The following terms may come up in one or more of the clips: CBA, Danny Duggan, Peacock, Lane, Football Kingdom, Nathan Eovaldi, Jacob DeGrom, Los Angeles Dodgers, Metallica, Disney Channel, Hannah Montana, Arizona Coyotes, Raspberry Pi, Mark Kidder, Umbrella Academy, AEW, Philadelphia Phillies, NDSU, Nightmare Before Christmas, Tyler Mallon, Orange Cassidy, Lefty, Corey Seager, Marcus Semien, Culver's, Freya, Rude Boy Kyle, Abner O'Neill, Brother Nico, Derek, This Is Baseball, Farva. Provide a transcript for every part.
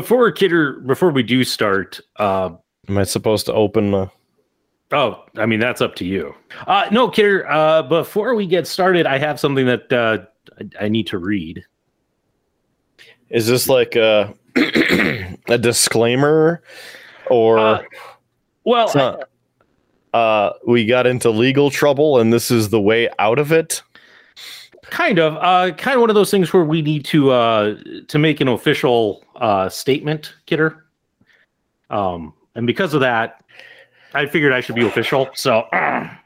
Before Kidder, before we do start, am I supposed to open my? Oh, I mean that's up to you. No, Kidder. Before we get started, I have something that I need to read. Is this like a disclaimer, or? Well, we got into legal trouble, and this is the way out of it. Kind of one of those things where we need to make an official statement, Kidder. And because of that, I figured I should be official. So, and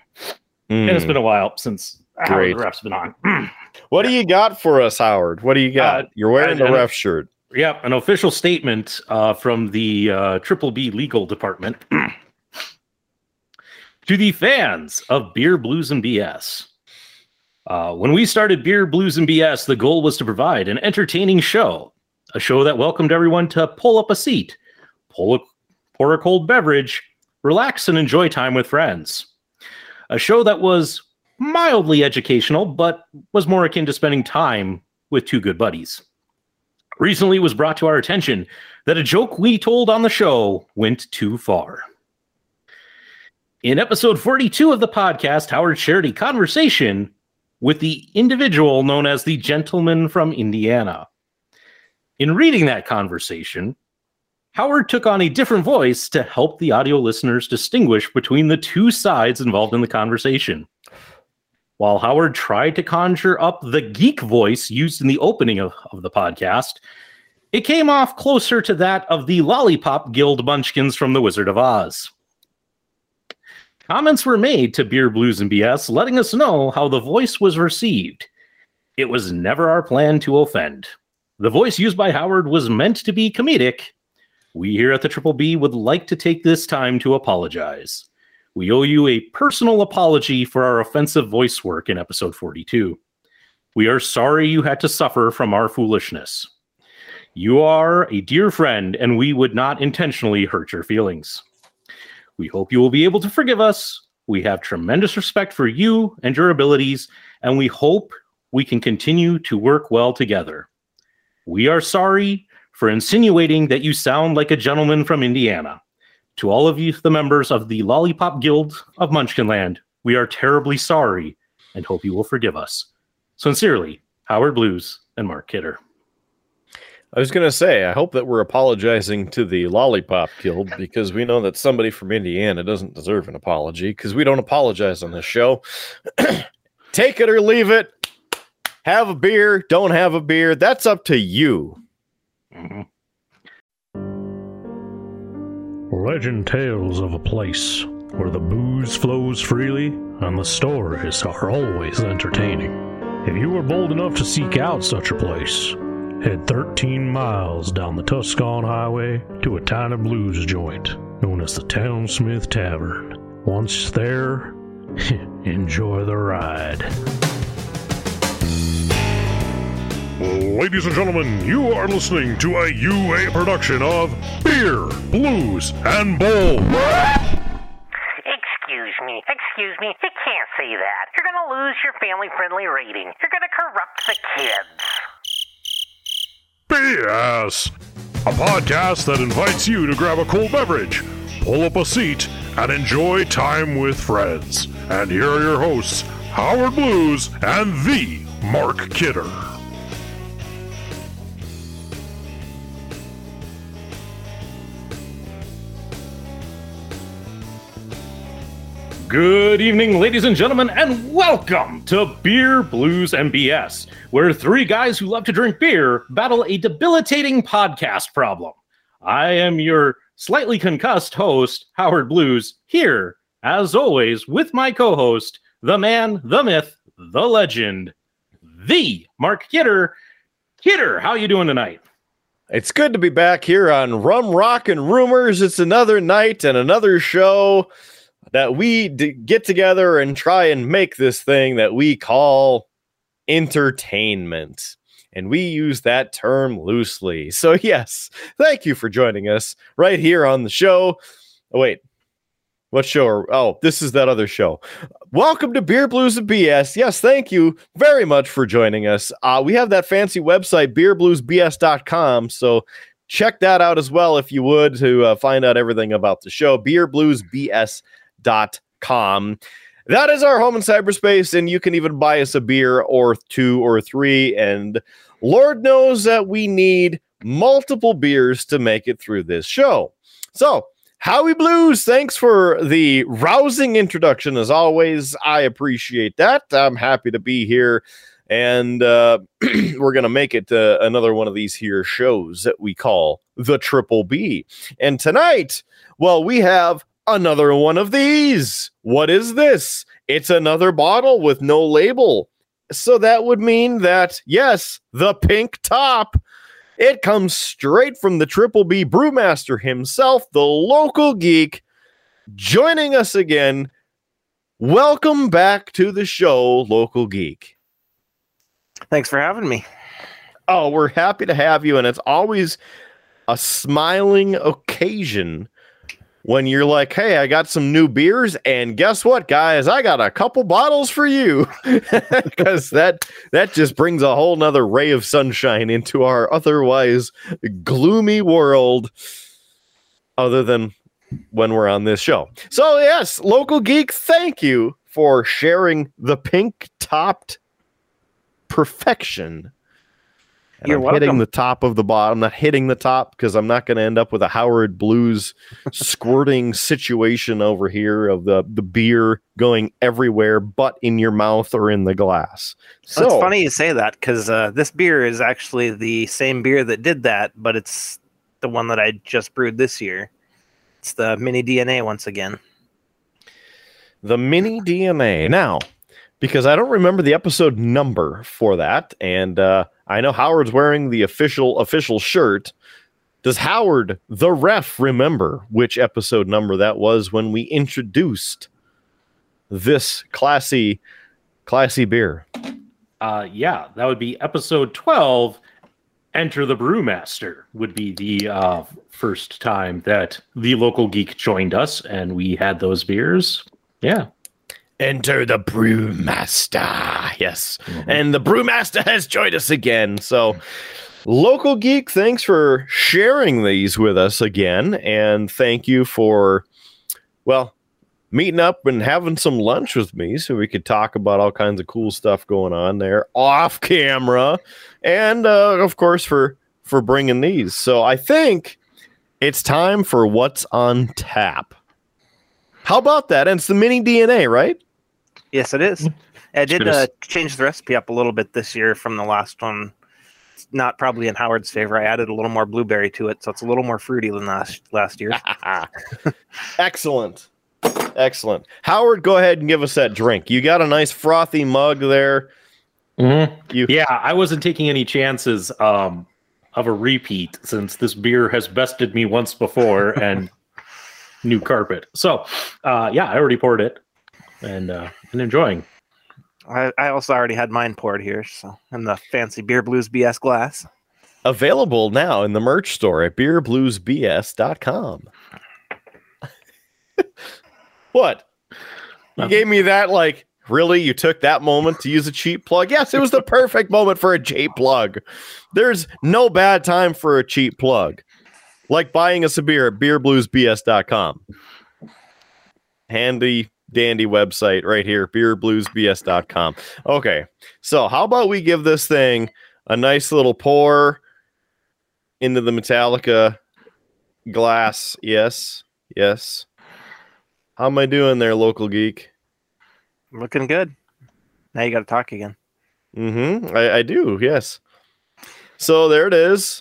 it's been a while since Howard the Ref's been on. What do you got for us, Howard? What do you got? You're wearing the ref shirt. Yep, an official statement from the Triple B Legal Department to the fans of Beer, Blues, and BS. When we started Beer, Blues, and BS, the goal was to provide an entertaining show, a show that welcomed everyone to pull up a seat, pour a cold beverage, relax, and enjoy time with friends. A show that was mildly educational, but was more akin to spending time with two good buddies. Recently, it was brought to our attention that a joke we told on the show went too far. In episode 42 of the podcast, Howard shared a conversation with the individual known as the gentleman from Indiana. In reading that conversation, Howard took on a different voice to help the audio listeners distinguish between the two sides involved in the conversation. While Howard tried to conjure up the geek voice used in the opening of the podcast, it came off closer to that of the Lollipop Guild Munchkins from The Wizard of Oz. Comments were made to Beer, Blues, and BS, letting us know how the voice was received. It was never our plan to offend. The voice used by Howard was meant to be comedic. We here at the Triple B would like to take this time to apologize. We owe you a personal apology for our offensive voice work in episode 42. We are sorry you had to suffer from our foolishness. You are a dear friend, and we would not intentionally hurt your feelings. We hope you will be able to forgive us. We have tremendous respect for you and your abilities, and we hope we can continue to work well together. We are sorry for insinuating that you sound like a gentleman from Indiana. To all of you, the members of the Lollipop Guild of Munchkinland, we are terribly sorry and hope you will forgive us. Sincerely, Howard Blues and Mark Kidder. I was going to say, I hope that we're apologizing to the Lollipop Guild because we know that somebody from Indiana doesn't deserve an apology because we don't apologize on this show. Take it or leave it. Have a beer. Don't have a beer. That's up to you. Mm-hmm. Legend tales of a place where the booze flows freely and the stories are always entertaining. If you were bold enough to seek out such a place, head 13 miles down the Tuscan Highway to a tiny blues joint known as the Townsmith Tavern. Once there, enjoy the ride. Ladies and gentlemen, you are listening to a UA production of Beer, Blues, and Bowl. Excuse me, you can't say that. You're going to lose your family-friendly rating. You're going to corrupt the kids. BS, a podcast that invites you to grab a cold beverage, pull up a seat, and enjoy time with friends. And here are your hosts, Howard Blues and the Mark Kidder. Good evening, ladies and gentlemen, and welcome to Beer, Blues, and BS, where three guys who love to drink beer battle a debilitating podcast problem. I am your slightly concussed host, Howard Blues, here, as always, with my co-host, the man, the myth, the legend, the Mark Kidder. Kidder, how you doing tonight? It's good to be back here on Rum, Rock, and Rumors. It's another night and another show that we get together and try and make this thing that we call entertainment. And we use that term loosely. So yes, thank you for joining us right here on the show. Oh, wait, what show? Oh, this is that other show. Welcome to Beer, Blues, and BS. Yes, thank you very much for joining us. We have that fancy website, beerbluesbs.com. So check that out as well if you would, to find out everything about the show. BeerBluesBS.com. That is our home in cyberspace, and you can even buy us a beer or two or three, and Lord knows that we need multiple beers to make it through this show. So, Howie Blues, thanks for the rousing introduction as always. I appreciate that. I'm happy to be here, and we're going to make it another one of these here shows that we call the Triple B. And tonight, well, we have another one of these. What is this? It's another bottle with no label. So that would mean that, yes, the pink top, it comes straight from the Triple B brewmaster himself, the Local Geek, joining us again. Welcome back to the show, Local Geek. Thanks for having me. Oh, we're happy to have you, and it's always a smiling occasion when you're like, hey, I got some new beers, and guess what, guys? I got a couple bottles for you, because that just brings a whole nother ray of sunshine into our otherwise gloomy world, other than when we're on this show. So, yes, Local Geek, thank you for sharing the pink-topped perfection. And you're welcome. Hitting the top of the bottom. I'm not hitting the top because I'm not going to end up with a Howard Blues squirting situation over here of the beer going everywhere but in your mouth or in the glass. So it's funny you say that, because this beer is actually the same beer that did that, but it's the one that I just brewed this year. It's the Mini DNA once again. The Mini DNA. Now, because I don't remember the episode number for that, and I know Howard's wearing the official shirt. Does Howard, the ref, remember which episode number that was when we introduced this classy beer? Yeah, that would be episode 12. Enter the Brewmaster would be the first time that the Local Geek joined us, and we had those beers. Yeah. Enter the Brewmaster. Yes. Mm-hmm. And the Brewmaster has joined us again. So, Local Geek, thanks for sharing these with us again. And thank you for, well, meeting up and having some lunch with me so we could talk about all kinds of cool stuff going on there off camera. And, of course, for bringing these. So, I think it's time for What's on Tap. How about that? And it's the Mini DNA, right? Yes, it is. I did change the recipe up a little bit this year from the last one. It's not probably in Howard's favor. I added a little more blueberry to it, so it's a little more fruity than last year. Excellent. Excellent. Howard, go ahead and give us that drink. You got a nice frothy mug there. Mm-hmm. Yeah, I wasn't taking any chances of a repeat, since this beer has bested me once before, and new carpet. So, yeah, I already poured it, and enjoying. I also already had mine poured here, so in the fancy Beer Blues BS glass. Available now in the merch store at beerbluesbs.com. What? You gave me that, like, really? You took that moment to use a cheap plug? Yes, it was the perfect moment for a cheap plug. There's no bad time for a cheap plug. Like buying us a beer at beerbluesbs.com. Handy dandy website right here, beerbluesbs.com. Okay, so how about we give this thing a nice little pour into the Metallica glass? Yes, yes. How am I doing there, Local Geek? Looking good. Now you got to talk again. Mm-hmm. I do, yes. So there it is.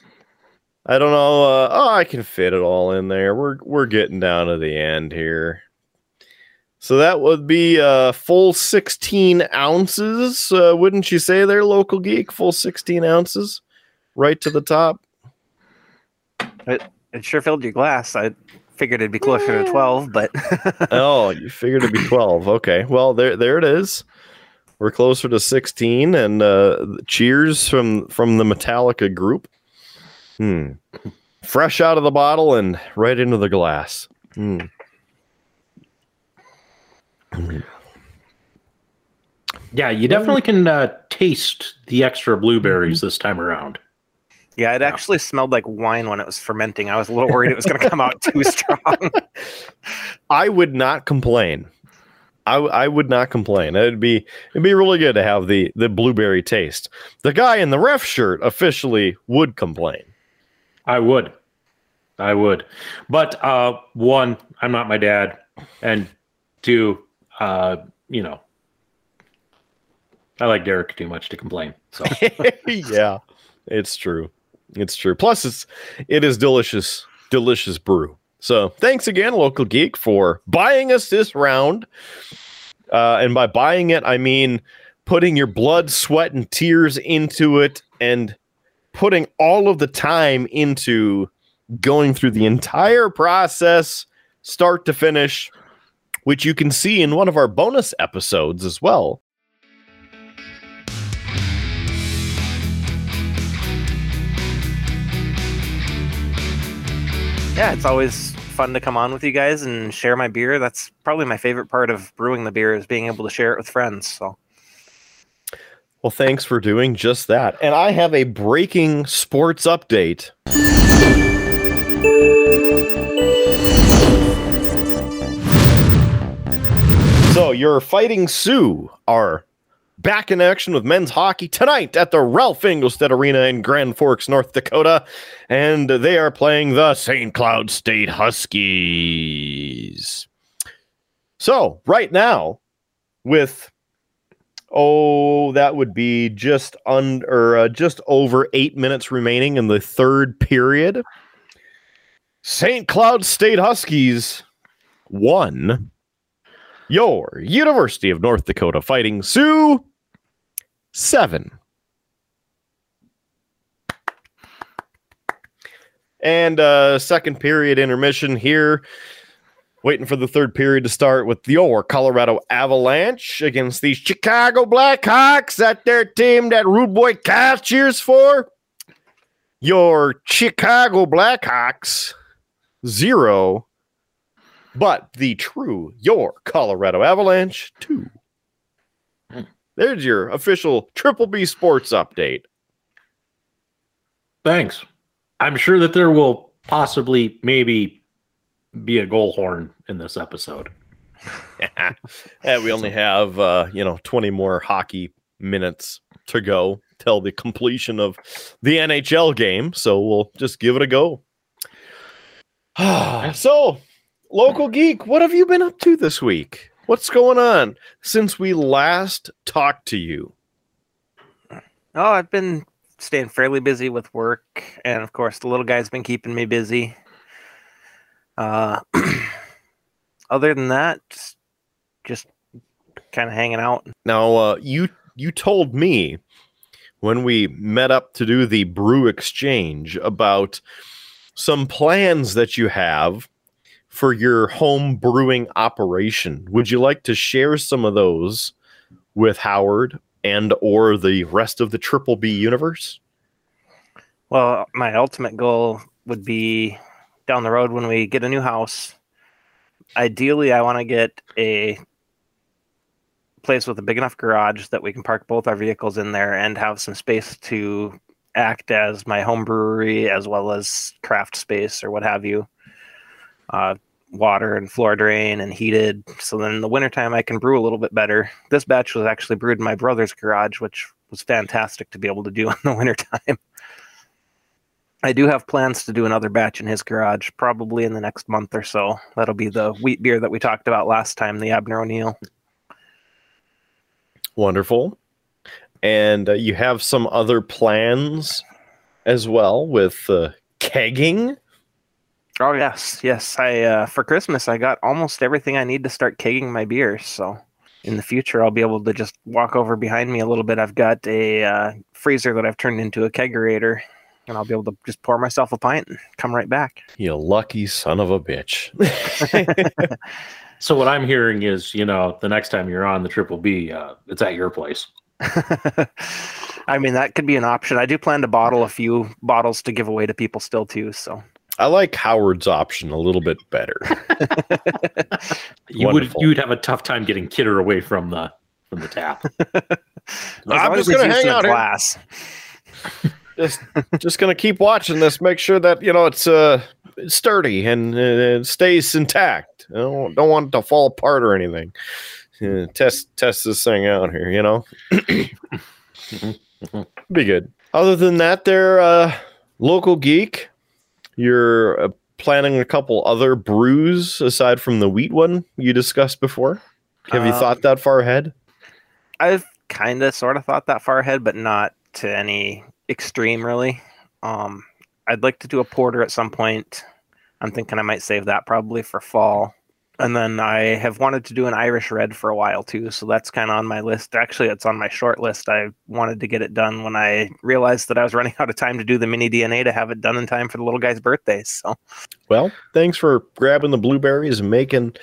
I don't know. I can fit it all in there. We're getting down to the end here. So that would be a full 16 ounces. Wouldn't you say there, Local Geek? Full 16 ounces right to the top. It sure filled your glass. I figured it'd be closer to 12, but... Oh, you figured it'd be 12. Okay. Well, there it is. We're closer to 16, and cheers from the Metallica group. Fresh out of the bottle and right into the glass. Yeah, you definitely can taste the extra blueberries this time around. Yeah, it actually smelled like wine when it was fermenting. I was a little worried it was going to come out too strong. I would not complain. I would not complain. It'd be really good to have the blueberry taste. The guy in the ref shirt officially would complain. I would. But one, I'm not my dad, and two, you know, I like Derek too much to complain. So yeah, it's true. It's true. Plus, it is delicious, delicious brew. So thanks again, Local Geek, for buying us this round. And by buying it, I mean putting your blood, sweat, and tears into it and putting all of the time into going through the entire process, start to finish, which you can see in one of our bonus episodes as well. Yeah, it's always fun to come on with you guys and share my beer. That's probably my favorite part of brewing the beer, is being able to share it with friends. So, well, thanks for doing just that. And I have a breaking sports update. So your Fighting Sioux are back in action with men's hockey tonight at the Ralph Engelstad Arena in Grand Forks, North Dakota. And they are playing the Saint Cloud State Huskies. So right now with, that would be just over 8 minutes remaining in the third period. Saint Cloud State Huskies won. Your University of North Dakota Fighting Sioux 7. And second period intermission here. Waiting for the third period to start with your Colorado Avalanche against the Chicago Blackhawks. That their team that Rude Boy Cass cheers for. Your Chicago Blackhawks 0. But the true, your Colorado Avalanche 2. There's your official Triple B Sports update. Thanks. I'm sure that there will possibly maybe be a goal horn in this episode. Yeah, we only have 20 more hockey minutes to go till the completion of the NHL game, so we'll just give it a go. So, Local Geek, what have you been up to this week? What's going on since we last talked to you? Oh, I've been staying fairly busy with work. And, of course, the little guy's been keeping me busy. Other than that, just kind of hanging out. Now, you told me when we met up to do the brew exchange about some plans that you have for your home brewing operation. Would you like to share some of those with Howard and or the rest of the Triple B universe? Well, my ultimate goal would be down the road when we get a new house. Ideally, I want to get a place with a big enough garage that we can park both our vehicles in there and have some space to act as my home brewery as well as craft space or what have you. Water and floor drain and heated. So then in the wintertime, I can brew a little bit better. This batch was actually brewed in my brother's garage, which was fantastic to be able to do in the wintertime. I do have plans to do another batch in his garage, probably in the next month or so. That'll be the wheat beer that we talked about last time, the Abner O'Neill. Wonderful. And you have some other plans as well with kegging. Oh, yes. I for Christmas, I got almost everything I need to start kegging my beer. So in the future, I'll be able to just walk over behind me a little bit. I've got a freezer that I've turned into a kegerator, and I'll be able to just pour myself a pint and come right back. You lucky son of a bitch. So what I'm hearing is, the next time you're on the Triple B, it's at your place. I mean, that could be an option. I do plan to bottle a few bottles to give away to people still, too, so... I like Howard's option a little bit better. you would have a tough time getting Kidder away from the tap. I'm just going to hang out here. Just gonna keep watching this. Make sure that it's sturdy and it stays intact. I don't want it to fall apart or anything. Yeah, test this thing out here. Be good. Other than that, they're Local Geek. You're planning a couple other brews aside from the wheat one you discussed before. Have you thought that far ahead? I've kind of sort of thought that far ahead, but not to any extreme, really. I'd like to do a porter at some point. I'm thinking I might save that probably for fall. And then I have wanted to do an Irish red for a while, too. So that's kind of on my list. Actually, it's on my short list. I wanted to get it done when I realized that I was running out of time to do the mini DNA to have it done in time for the little guy's birthday. So, well, thanks for grabbing the blueberries and making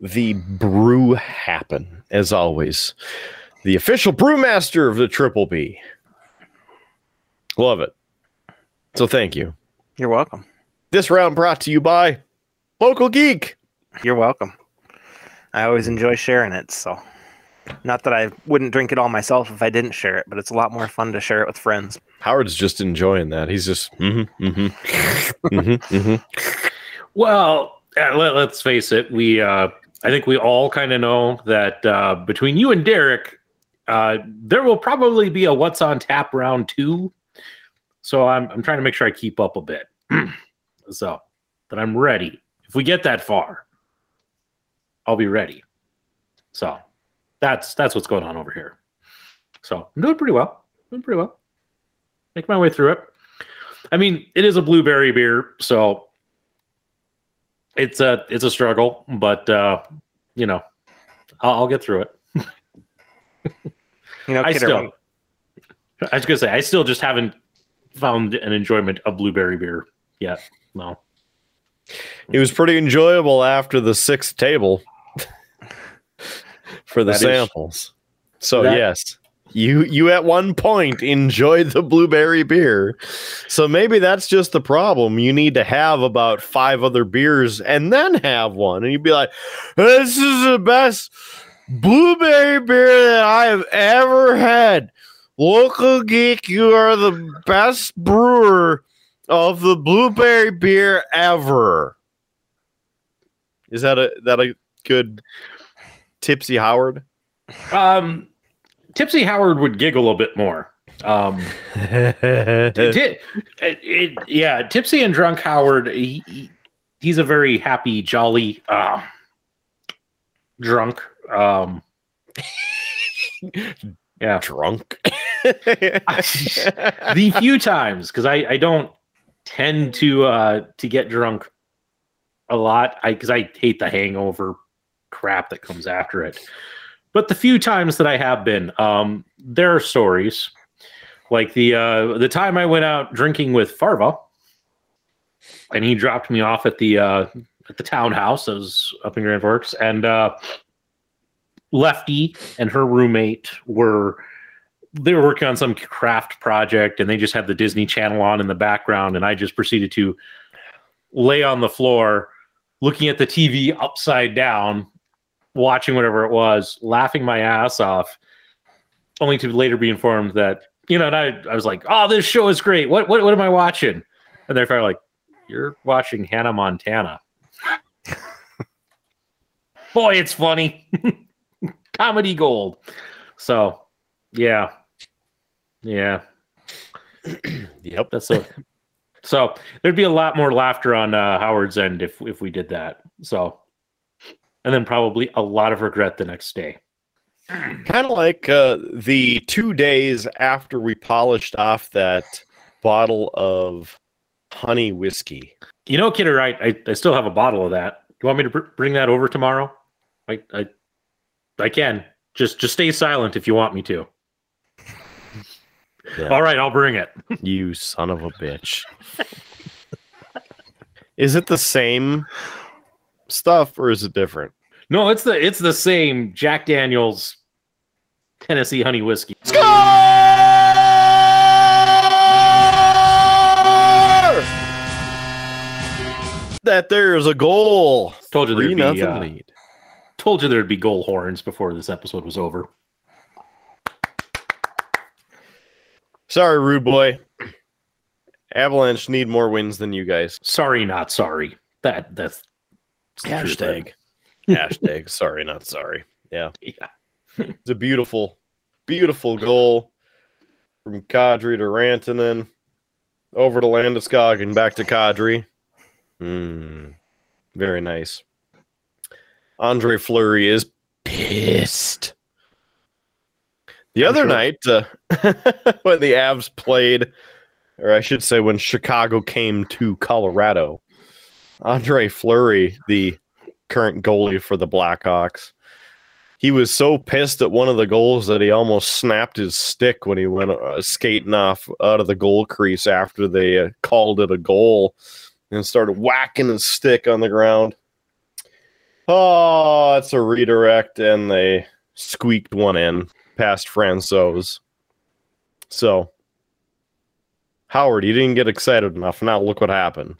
the brew happen, as always. The official brewmaster of the Triple B. Love it. So thank you. You're welcome. This round brought to you by Local Geek. You're welcome. I always enjoy sharing it, so not that I wouldn't drink it all myself if I didn't share it, but it's a lot more fun to share it with friends. Howard's just enjoying that. He's just, Well, let's face it. We, I think we all kind of know that between you and Derek, there will probably be a What's on Tap round 2. So I'm trying to make sure I keep up a bit, so that I'm ready. If we get that far, I'll be ready. So that's what's going on over here. So I'm doing pretty well. Make my way through it. I mean, it is a blueberry beer, so it's a struggle, but I'll get through it. I was gonna say, I still just haven't found an enjoyment of blueberry beer yet. No. It was pretty enjoyable after the 6th table. For the samples. So yes, you at one point enjoyed the blueberry beer. So maybe that's just the problem. You need to have about 5 other beers and then have one. And you'd be like, this is the best blueberry beer that I have ever had. Local Geek, you are the best brewer of the blueberry beer ever. Is that a good Tipsy Howard? Tipsy Howard would giggle a bit more. Tipsy and drunk Howard, he's a very happy, jolly drunk. Yeah, drunk. The few times, because I don't tend to get drunk a lot, because I hate the hangover crap that comes after it. But the few times that I have been, there are stories like the time I went out drinking with Farva, and he dropped me off at the townhouse that was up in Grand Forks, and Lefty and her roommate were working on some craft project, and they just had the Disney Channel on in the background, and I just proceeded to lay on the floor looking at the TV upside down, watching whatever it was, laughing my ass off, only to later be informed that, and I was like, oh, this show is great. What am I watching? And they're like, you're watching Hannah Montana. Boy, it's funny. Comedy gold. So, yeah. Yeah. Yep. So there'd be a lot more laughter on Howard's end if we did that. So, and then probably a lot of regret the next day. Kind of like the 2 days after we polished off that bottle of honey whiskey. Kidder, I still have a bottle of that. Do you want me to bring that over tomorrow? I can. Just stay silent if you want me to. Yeah. All right, I'll bring it. You son of a bitch. Is it the same stuff or is it different? No, it's the same Jack Daniel's Tennessee honey whiskey. Score! That there is a goal. Told you there'd be lead. Told you there'd be goal horns before this episode was over. Sorry, rude boy. Avalanche need more wins than you guys. Sorry, not sorry. That's hashtag. Hashtag sorry, not sorry. Yeah. Yeah. It's a beautiful, beautiful goal from Kadri to Rantanen, over to Landeskog and back to Kadri. Very nice. André Fleury is pissed. The other night, when the Avs played, or I should say when Chicago came to Colorado, André Fleury, the current goalie for the Blackhawks, he was so pissed at one of the goals that he almost snapped his stick when he went skating off out of the goal crease after they called it a goal and started whacking his stick on the ground. Oh, it's a redirect, and they squeaked one in past Franco's. So, Howard, you didn't get excited enough. Now look what happened.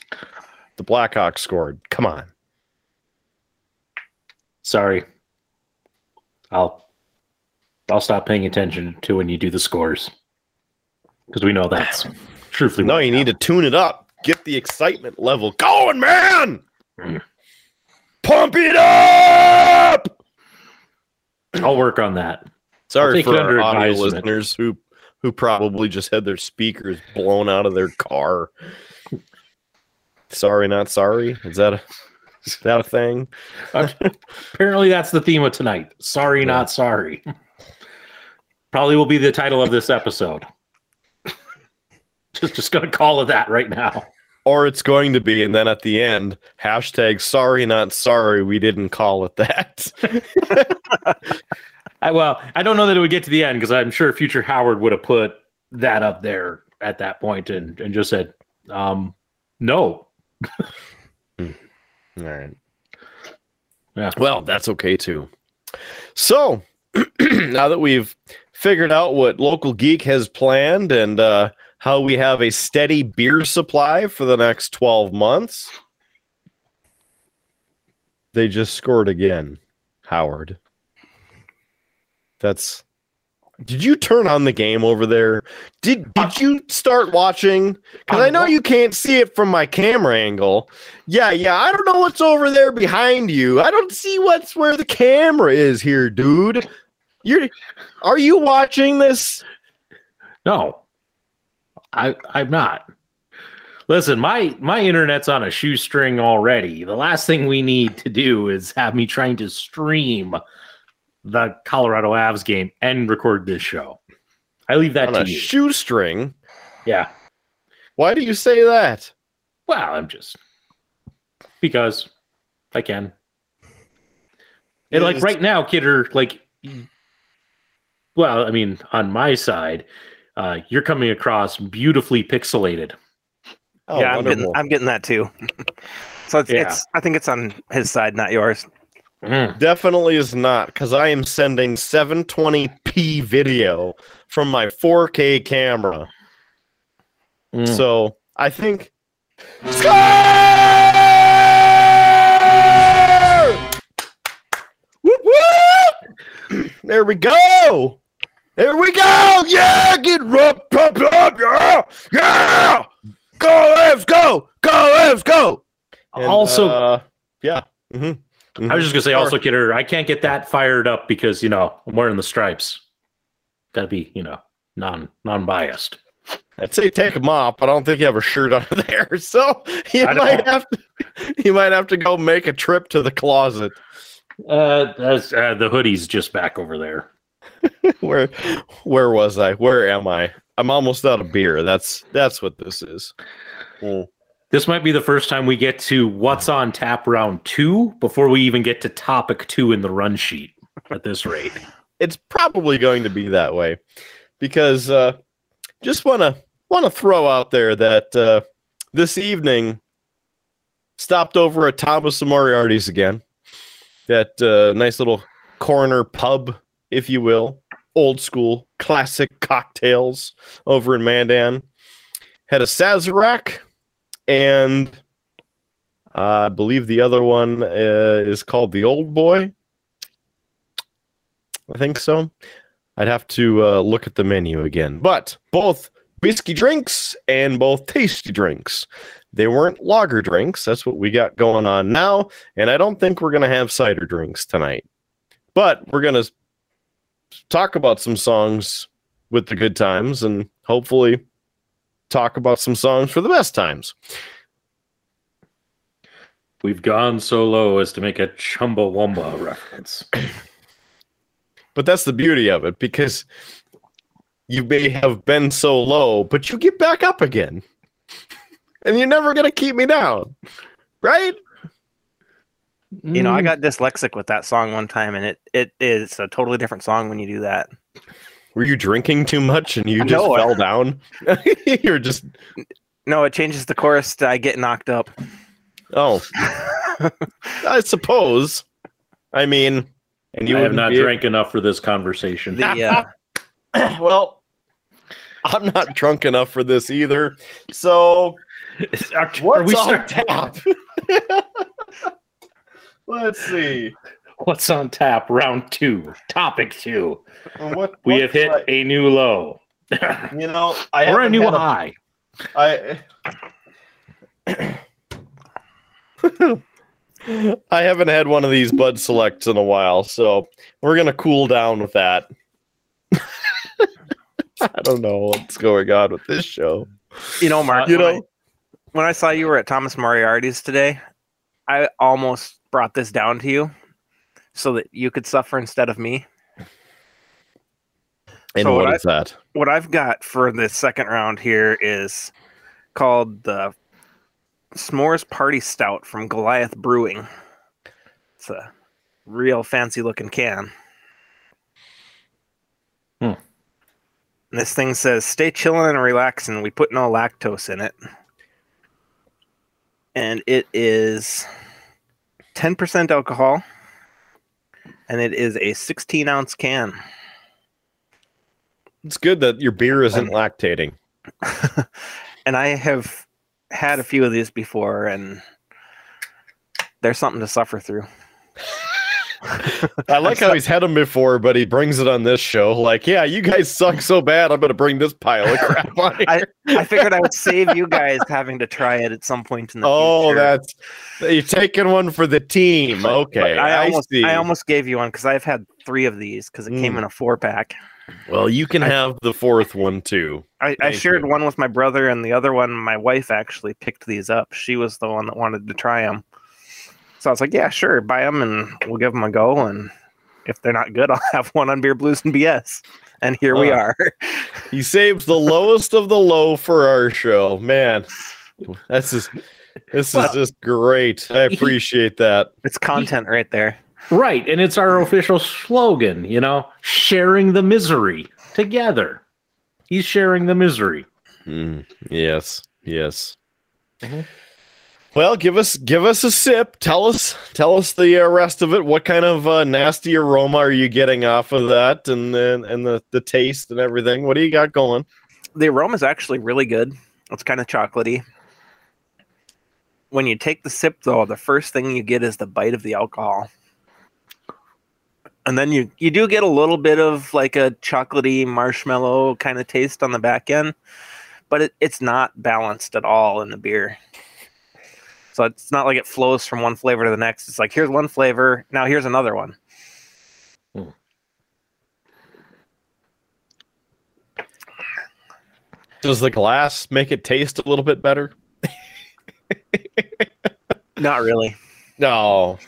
The Blackhawks scored. Come on. Sorry. I'll stop paying attention to when you do the scores, because we know that's truthfully. No, you need to tune it up. Get the excitement level going, man. Pump it up. I'll work on that. Sorry for our audio listeners who probably just had their speakers blown out of their car. Sorry, not sorry. Is that a thing? Apparently that's the theme of tonight. Sorry, not sorry. Probably will be the title of this episode. Just going to call it that right now. Or it's going to be, and then at the end, hashtag sorry, not sorry, we didn't call it that. Well, I don't know that it would get to the end, because I'm sure future Howard would have put that up there at that point and just said, no. All right. Yeah. Well, that's okay too. So now that we've figured out what Local Geek has planned and how we have a steady beer supply for the next 12 months, they just scored again, Howard. Did you turn on the game over there? Did you start watching? Because I know you can't see it from my camera angle. Yeah. I don't know what's over there behind you. I don't see what's where the camera is here, dude. Are you watching this? No, I'm not. Listen, my internet's on a shoestring already. The last thing we need to do is have me trying to stream the Colorado Avs game and record this show. I leave that to you. Shoestring? Yeah. Why do you say that? Well, I'm just... because I can. And like right now, Kidder, well, I mean, on my side, you're coming across beautifully pixelated. Oh, yeah, I'm getting that too. So I think it's on his side, not yours. Definitely is not, because I am sending 720p video from my 4K camera. So I think whoop, whoop! There we go! Yeah, get up, pump up, yeah! Go, let's go! And, also, yeah. Mm-hmm. I was just going to say, also, Kidder, I can't get that fired up because, I'm wearing the stripes. Got to be, non-biased. I'd say take them off, but I don't think you have a shirt under there. So you might have to go make a trip to the closet. The hoodie's just back over there. Where was I? Where am I? I'm almost out of beer. That's what this is. Cool. This might be the first time we get to what's on tap round 2 before we even get to topic 2 in the run sheet at this rate. It's probably going to be that way, because just want to throw out there that this evening stopped over at Thomas and Moriarty's again. That nice little corner pub, if you will, old school classic cocktails over in Mandan. Had a Sazerac. And I believe the other one is called the Old Boy. I think so. I'd have to look at the menu again. But both whiskey drinks and both tasty drinks. They weren't lager drinks. That's what we got going on now. And I don't think we're going to have cider drinks tonight. But we're going to talk about some songs with the good times and hopefully talk about some songs for the best times. We've gone so low as to make a Chumbawamba reference. But that's the beauty of it, because you may have been so low, but you get back up again. And you're never going to keep me down. Right? You know, I got dyslexic with that song one time, and it is a totally different song when you do that. Were you drinking too much and you just fell down? You're just... No, it changes the chorus to I get knocked up. Oh. I suppose. I mean... And you have not drank enough for this conversation. Well, I'm not drunk enough for this either. So, what's on tap? Let's see. What's on tap? Round two. Topic two. We have hit a new low. You know, or a new high. I haven't had one of these Bud Selects in a while, so we're going to cool down with that. I don't know what's going on with this show. You know, Mark, when I saw you were at Thomas Moriarty's today, I almost brought this down to you so that you could suffer instead of me. And so what is that? What I've got for this second round here is called the S'mores Party Stout from Goliath Brewing. It's a real fancy looking can. And this thing says, stay chillin' and relaxin'. We put no lactose in it. And it is 10% alcohol. And it is a 16-ounce can. It's good that your beer isn't lactating. And I have had a few of these before, and there's something to suffer through. I like how he's had them before, but he brings it on this show. Like, yeah, you guys suck so bad, I'm going to bring this pile of crap on here. I figured I would save you guys having to try it at some point in the future. That's... You're taking one for the team. Okay, I almost gave you one, because I've had three of these, because it came in a 4-pack. Well, you can have the fourth one, too. I shared one with my brother, and the other one, my wife actually picked these up. She was the one that wanted to try them. So I was like, yeah, sure, buy them, and we'll give them a go. And if they're not good, I'll have one on Beer Blues and BS. And here we are. He saves the lowest of the low for our show. Man, this is just great. I appreciate that. It's content right there. Right, and it's our official slogan, you know, sharing the misery together. He's sharing the misery. Yes. Mm-hmm. Well, give us a sip. Tell us the rest of it. What kind of nasty aroma are you getting off of that, and then and the taste and everything? What do you got going? The aroma is actually really good. It's kind of chocolatey. When you take the sip, though, the first thing you get is the bite of the alcohol. And then you do get a little bit of like a chocolatey marshmallow kind of taste on the back end, but it's not balanced at all in the beer. So it's not like it flows from one flavor to the next. It's like, here's one flavor, now here's another one. Does the glass make it taste a little bit better? Not really. No.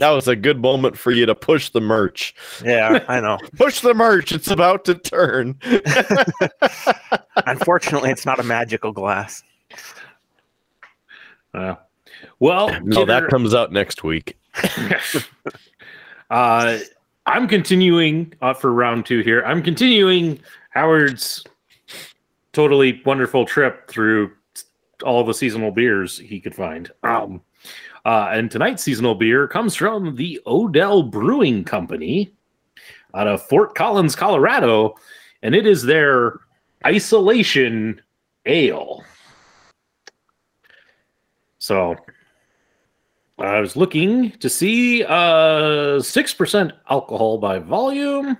That was a good moment for you to push the merch. Yeah, I know. Push the merch. It's about to turn. Unfortunately, it's not a magical glass. That comes out next week. I'm continuing for round two here. I'm continuing Howard's totally wonderful trip through all the seasonal beers he could find. And tonight's seasonal beer comes from the Odell Brewing Company out of Fort Collins, Colorado, and it is their Isolation Ale. So I was looking to see 6% alcohol by volume,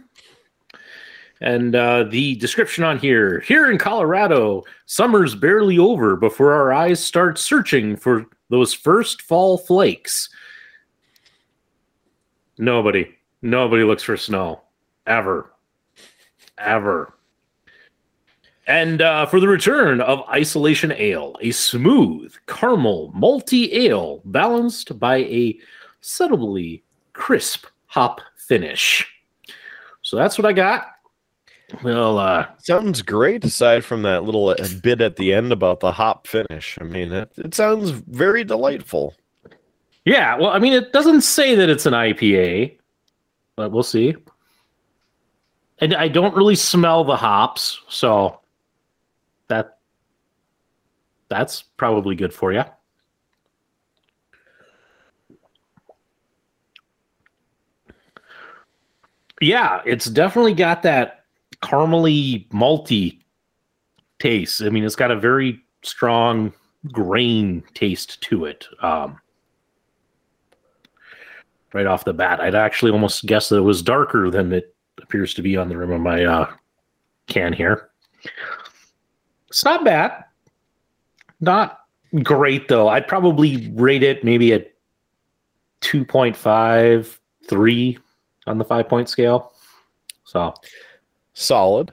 And the description on here, here in Colorado, summer's barely over before our eyes start searching for those first fall flakes. Nobody looks for snow. Ever. And for the return of Isolation Ale, a smooth caramel malty ale balanced by a subtly crisp hop finish. So that's what I got. Well, sounds great. Aside from that little bit at the end about the hop finish, I mean, it sounds very delightful. Yeah, well, I mean, it doesn't say that it's an IPA, but we'll see. And I don't really smell the hops, so that's probably good for you. Yeah, it's definitely got that caramely malty taste. I mean, it's got a very strong grain taste to it. Right off the bat, I'd actually almost guess that it was darker than it appears to be on the rim of my can here. It's not bad. Not great, though. I'd probably rate it maybe at 2.5, 3 on the 5-point scale. So solid.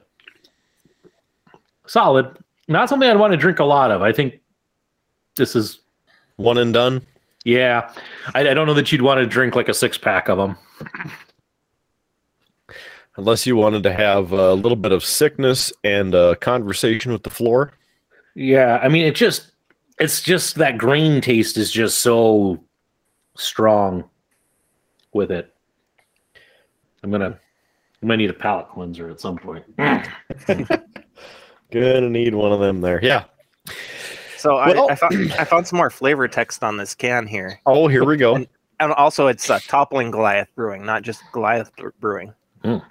Not something I'd want to drink a lot of. I think this is one and done. Yeah. I don't know that you'd want to drink like a 6-pack of them. Unless you wanted to have a little bit of sickness and a conversation with the floor. Yeah, I mean, it's just that grain taste is just so strong with it. I'm gonna need a palate cleanser at some point. Gonna need one of them there. Yeah. So well, I found some more flavor text on this can here. Oh, here we go. And also, it's Toppling Goliath Brewing, not just Goliath Brewing. Mm.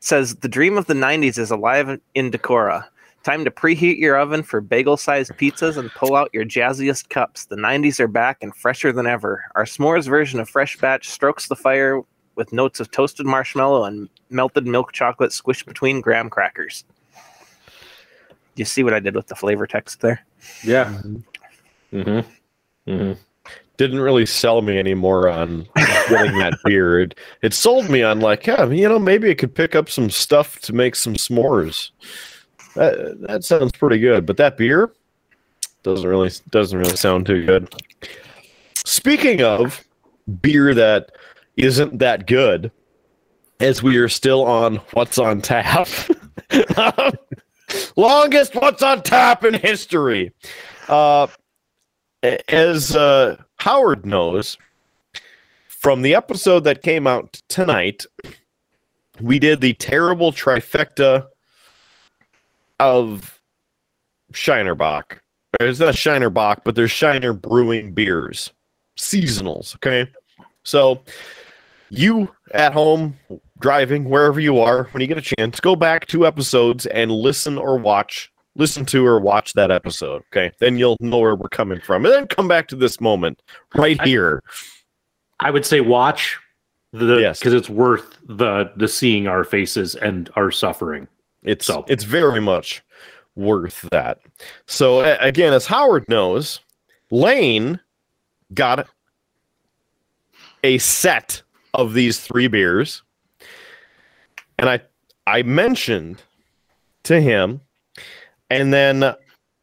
Says, the dream of the 90s is alive in Decorah. Time to preheat your oven for bagel-sized pizzas and pull out your jazziest cups. The 90s are back and fresher than ever. Our s'mores version of Fresh Batch strokes the fire with notes of toasted marshmallow and melted milk chocolate squished between graham crackers. You see what I did with the flavor text there? Yeah. Mm-hmm. Didn't really sell me anymore on getting that beer. It sold me on like, yeah, you know, maybe I could pick up some stuff to make some s'mores. That sounds pretty good, but that beer doesn't really sound too good. Speaking of beer that isn't that good, as we are still on What's on Tap, longest What's on Tap in history. As Howard knows, from the episode that came out tonight, we did the terrible trifecta of Shinerbach. It's not Shinerbach, but there's Shiner Brewing beers. Seasonals, okay? So you at home, driving, wherever you are, when you get a chance, go back 2 episodes and listen to or watch that episode, okay? Then you'll know where we're coming from. And then come back to this moment right here. I would say watch, because it's worth the seeing our faces and our suffering. It's very much worth that. So, again, as Howard knows, Lane got a set of these 3 beers. And I mentioned to him, and then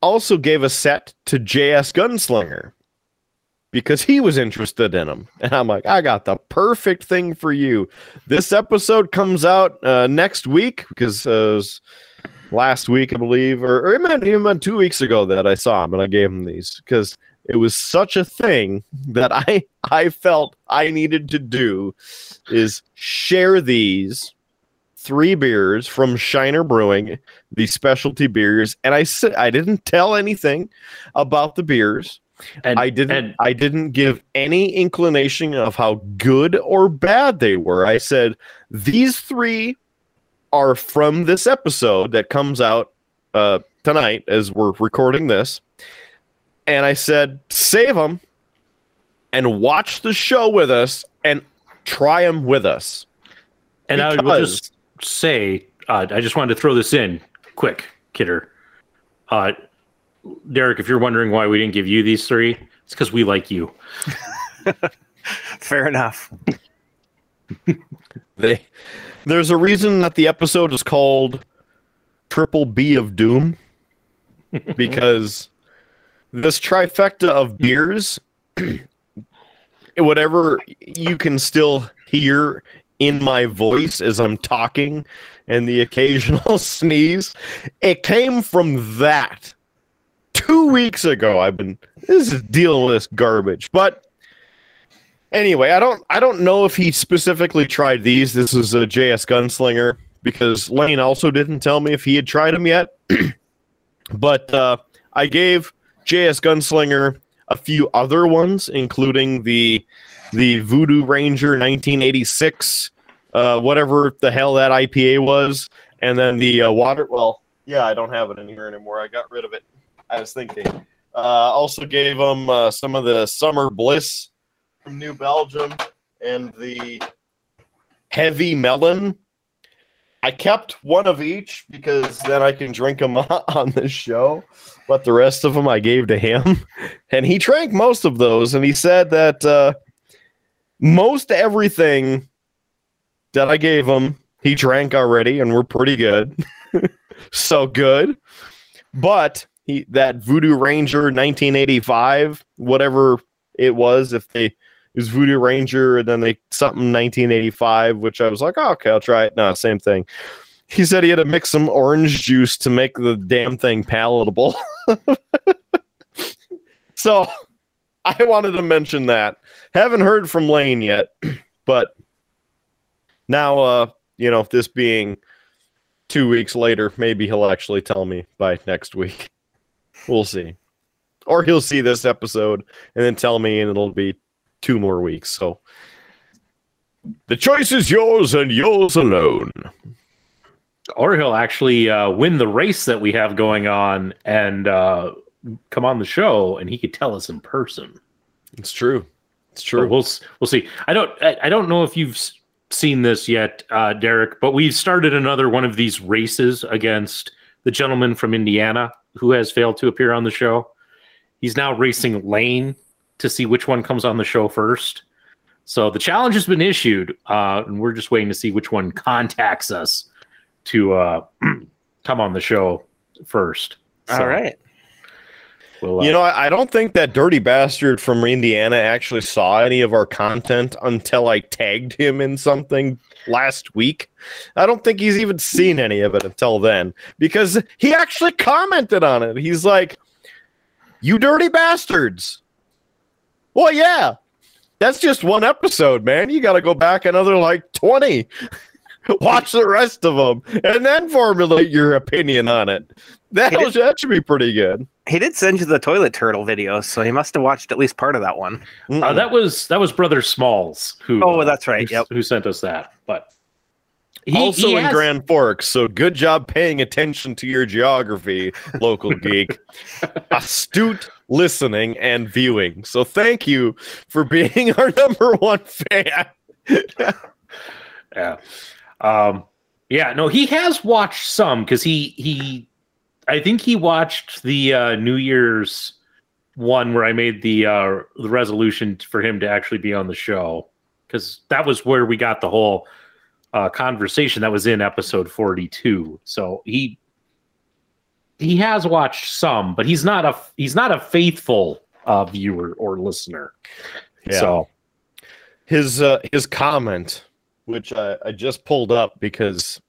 also gave a set to JS Gunslinger because he was interested in them. And I'm like, I got the perfect thing for you. This episode comes out next week because it was last week, I believe, or it might have been 2 weeks ago that I saw him and I gave him these because it was such a thing that I felt I needed to do is share these 3 beers from Shiner Brewing, the specialty beers, and I didn't tell anything about the beers. And I didn't give any inclination of how good or bad they were. I said these 3 are from this episode that comes out tonight as we're recording this, and I said save them and watch the show with us and try them with us. And I will just say I just wanted to throw this in quick, Kidder. Derek, if you're wondering why we didn't give you these three, it's because we like you. Fair enough. There's a reason that the episode is called Triple B of Doom, because this trifecta of beers, whatever you can still hear in my voice as I'm talking and the occasional sneeze, it came from that. 2 weeks ago, this is dealing with this garbage. But anyway, I don't know if he specifically tried these. This is a JS Gunslinger, because Lane also didn't tell me if he had tried them yet. But I gave JS Gunslinger a few other ones, including the Voodoo Ranger 1986, whatever the hell that IPA was, and then the water. Well, yeah, I don't have it in here anymore. I got rid of it. I was thinking. Also gave them some of the Summer Bliss from New Belgium and the Heavy Melon. I kept one of each because then I can drink them on this show. But the rest of them I gave to him. And he drank most of those. And he said that most everything that I gave him, he drank already and we're pretty good. So good. But that Voodoo Ranger 1985, whatever it was, it was Voodoo Ranger, and then they something 1985, which I was like, oh, okay, I'll try it. No, same thing. He said he had to mix some orange juice to make the damn thing palatable. So I wanted to mention that. Haven't heard from Lane yet, but now, this being 2 weeks later, maybe he'll actually tell me by next week. We'll see. Or he'll see this episode and then tell me, and it'll be 2 more weeks. So the choice is yours and yours alone. Or he'll actually win the race that we have going on and come on the show, and he could tell us in person. It's true. It's true. But we'll see. I don't know if you've seen this yet, Derek, but we've started another one of these races against the gentleman from Indiana who has failed to appear on the show. He's now racing Lane to see which one comes on the show first. So the challenge has been issued, and we're just waiting to see which one contacts us to come on the show first. So, all right. We'll, I don't think that dirty bastard from Indiana actually saw any of our content until I tagged him in something last week. I don't think he's even seen any of it until then, because he actually commented on it. He's like, "You dirty bastards." Well, yeah, that's just one episode, man. You got to go back another, 20. Watch the rest of them, and then formulate your opinion on it. That should be pretty good. He did send you the toilet turtle video, so he must have watched at least part of that one. That was Brother Smalls who. Oh, that's right. Who sent us that? But he also in Grand Forks. So good job paying attention to your geography, local geek. Astute listening and viewing. So thank you for being our number one fan. Yeah. He has watched some, because I think he watched the New Year's one where I made the resolution for him to actually be on the show, because that was where we got the whole conversation that was in episode 42. So he has watched some, but he's not a faithful viewer or listener. Yeah. So his comment, which I just pulled up, because,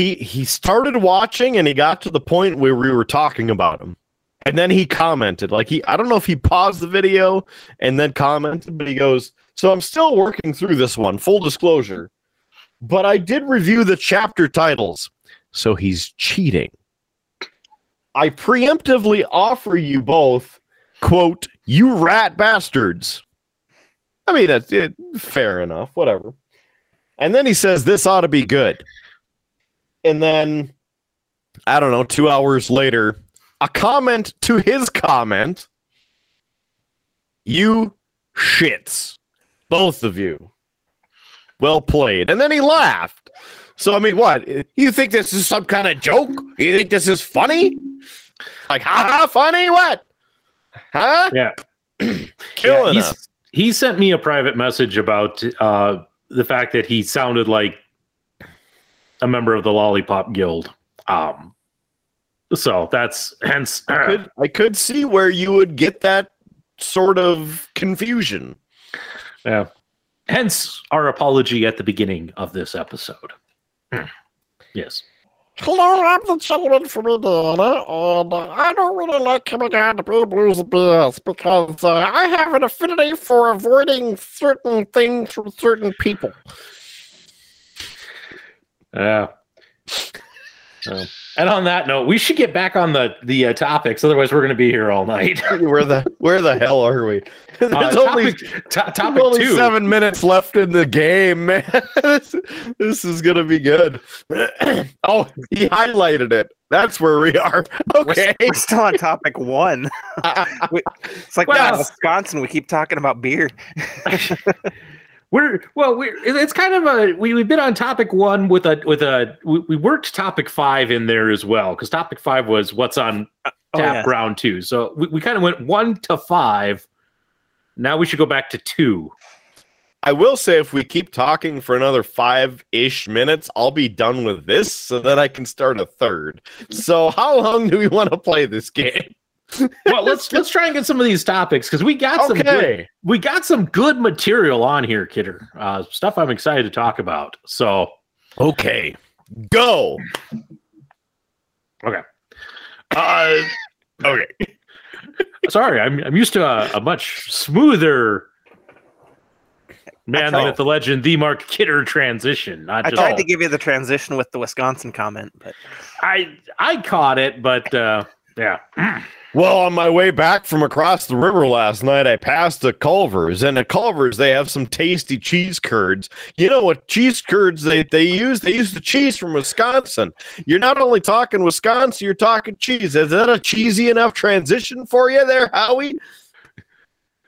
he started watching and he got to the point where we were talking about him. And then he commented, I don't know if he paused the video and then commented, but he goes, "So I'm still working through this one, full disclosure, but I did review the chapter titles." So he's cheating. "I preemptively offer you both, quote, you rat bastards." I mean, that's it. Fair enough, whatever. And then he says, "This ought to be good." And then, I don't know, 2 hours later, a comment to his comment, "You shits, both of you. Well played." And then he laughed. So, I mean, what? You think this is some kind of joke? You think this is funny? Like, ha-ha, funny? What? Huh? Yeah. Killing us. He sent me a private message about the fact that he sounded like a member of the Lollipop Guild. So that's hence. I could see where you would get that sort of confusion. Yeah. Hence our apology at the beginning of this episode. Yes. Hello, I'm the gentleman from Indiana, and I don't really like coming on to Blue Blues and BS because I have an affinity for avoiding certain things from certain people. Yeah. And on that note, we should get back on the topics. Otherwise, we're going to be here all night. Where the hell are we? There's only 7 minutes left in the game, man. This is going to be good. Oh, he highlighted it. That's where we are. Okay, we're still on topic one. It's like Wisconsin. We keep talking about beer. We've been on topic one we worked topic five in there as well, because topic five was what's on round two. So we kind of went 1 to 5. Now we should go back to 2. I will say if we keep talking for another 5-ish minutes, I'll be done with this so that I can start a third. So how long do we want to play this game? Well, let's try and get some of these topics because we got some good material on here, Kidder. Stuff I'm excited to talk about. So, okay, go. Okay. Okay. Sorry, I'm used to a much smoother man at the legend, the Mark Kidder transition. I tried to give you the transition with the Wisconsin comment, but I caught it, but yeah. Well, on my way back from across the river last night, I passed a Culver's, and at Culver's, they have some tasty cheese curds. You know what cheese curds they use? They use the cheese from Wisconsin. You're not only talking Wisconsin, you're talking cheese. Is that a cheesy enough transition for you there, Howie?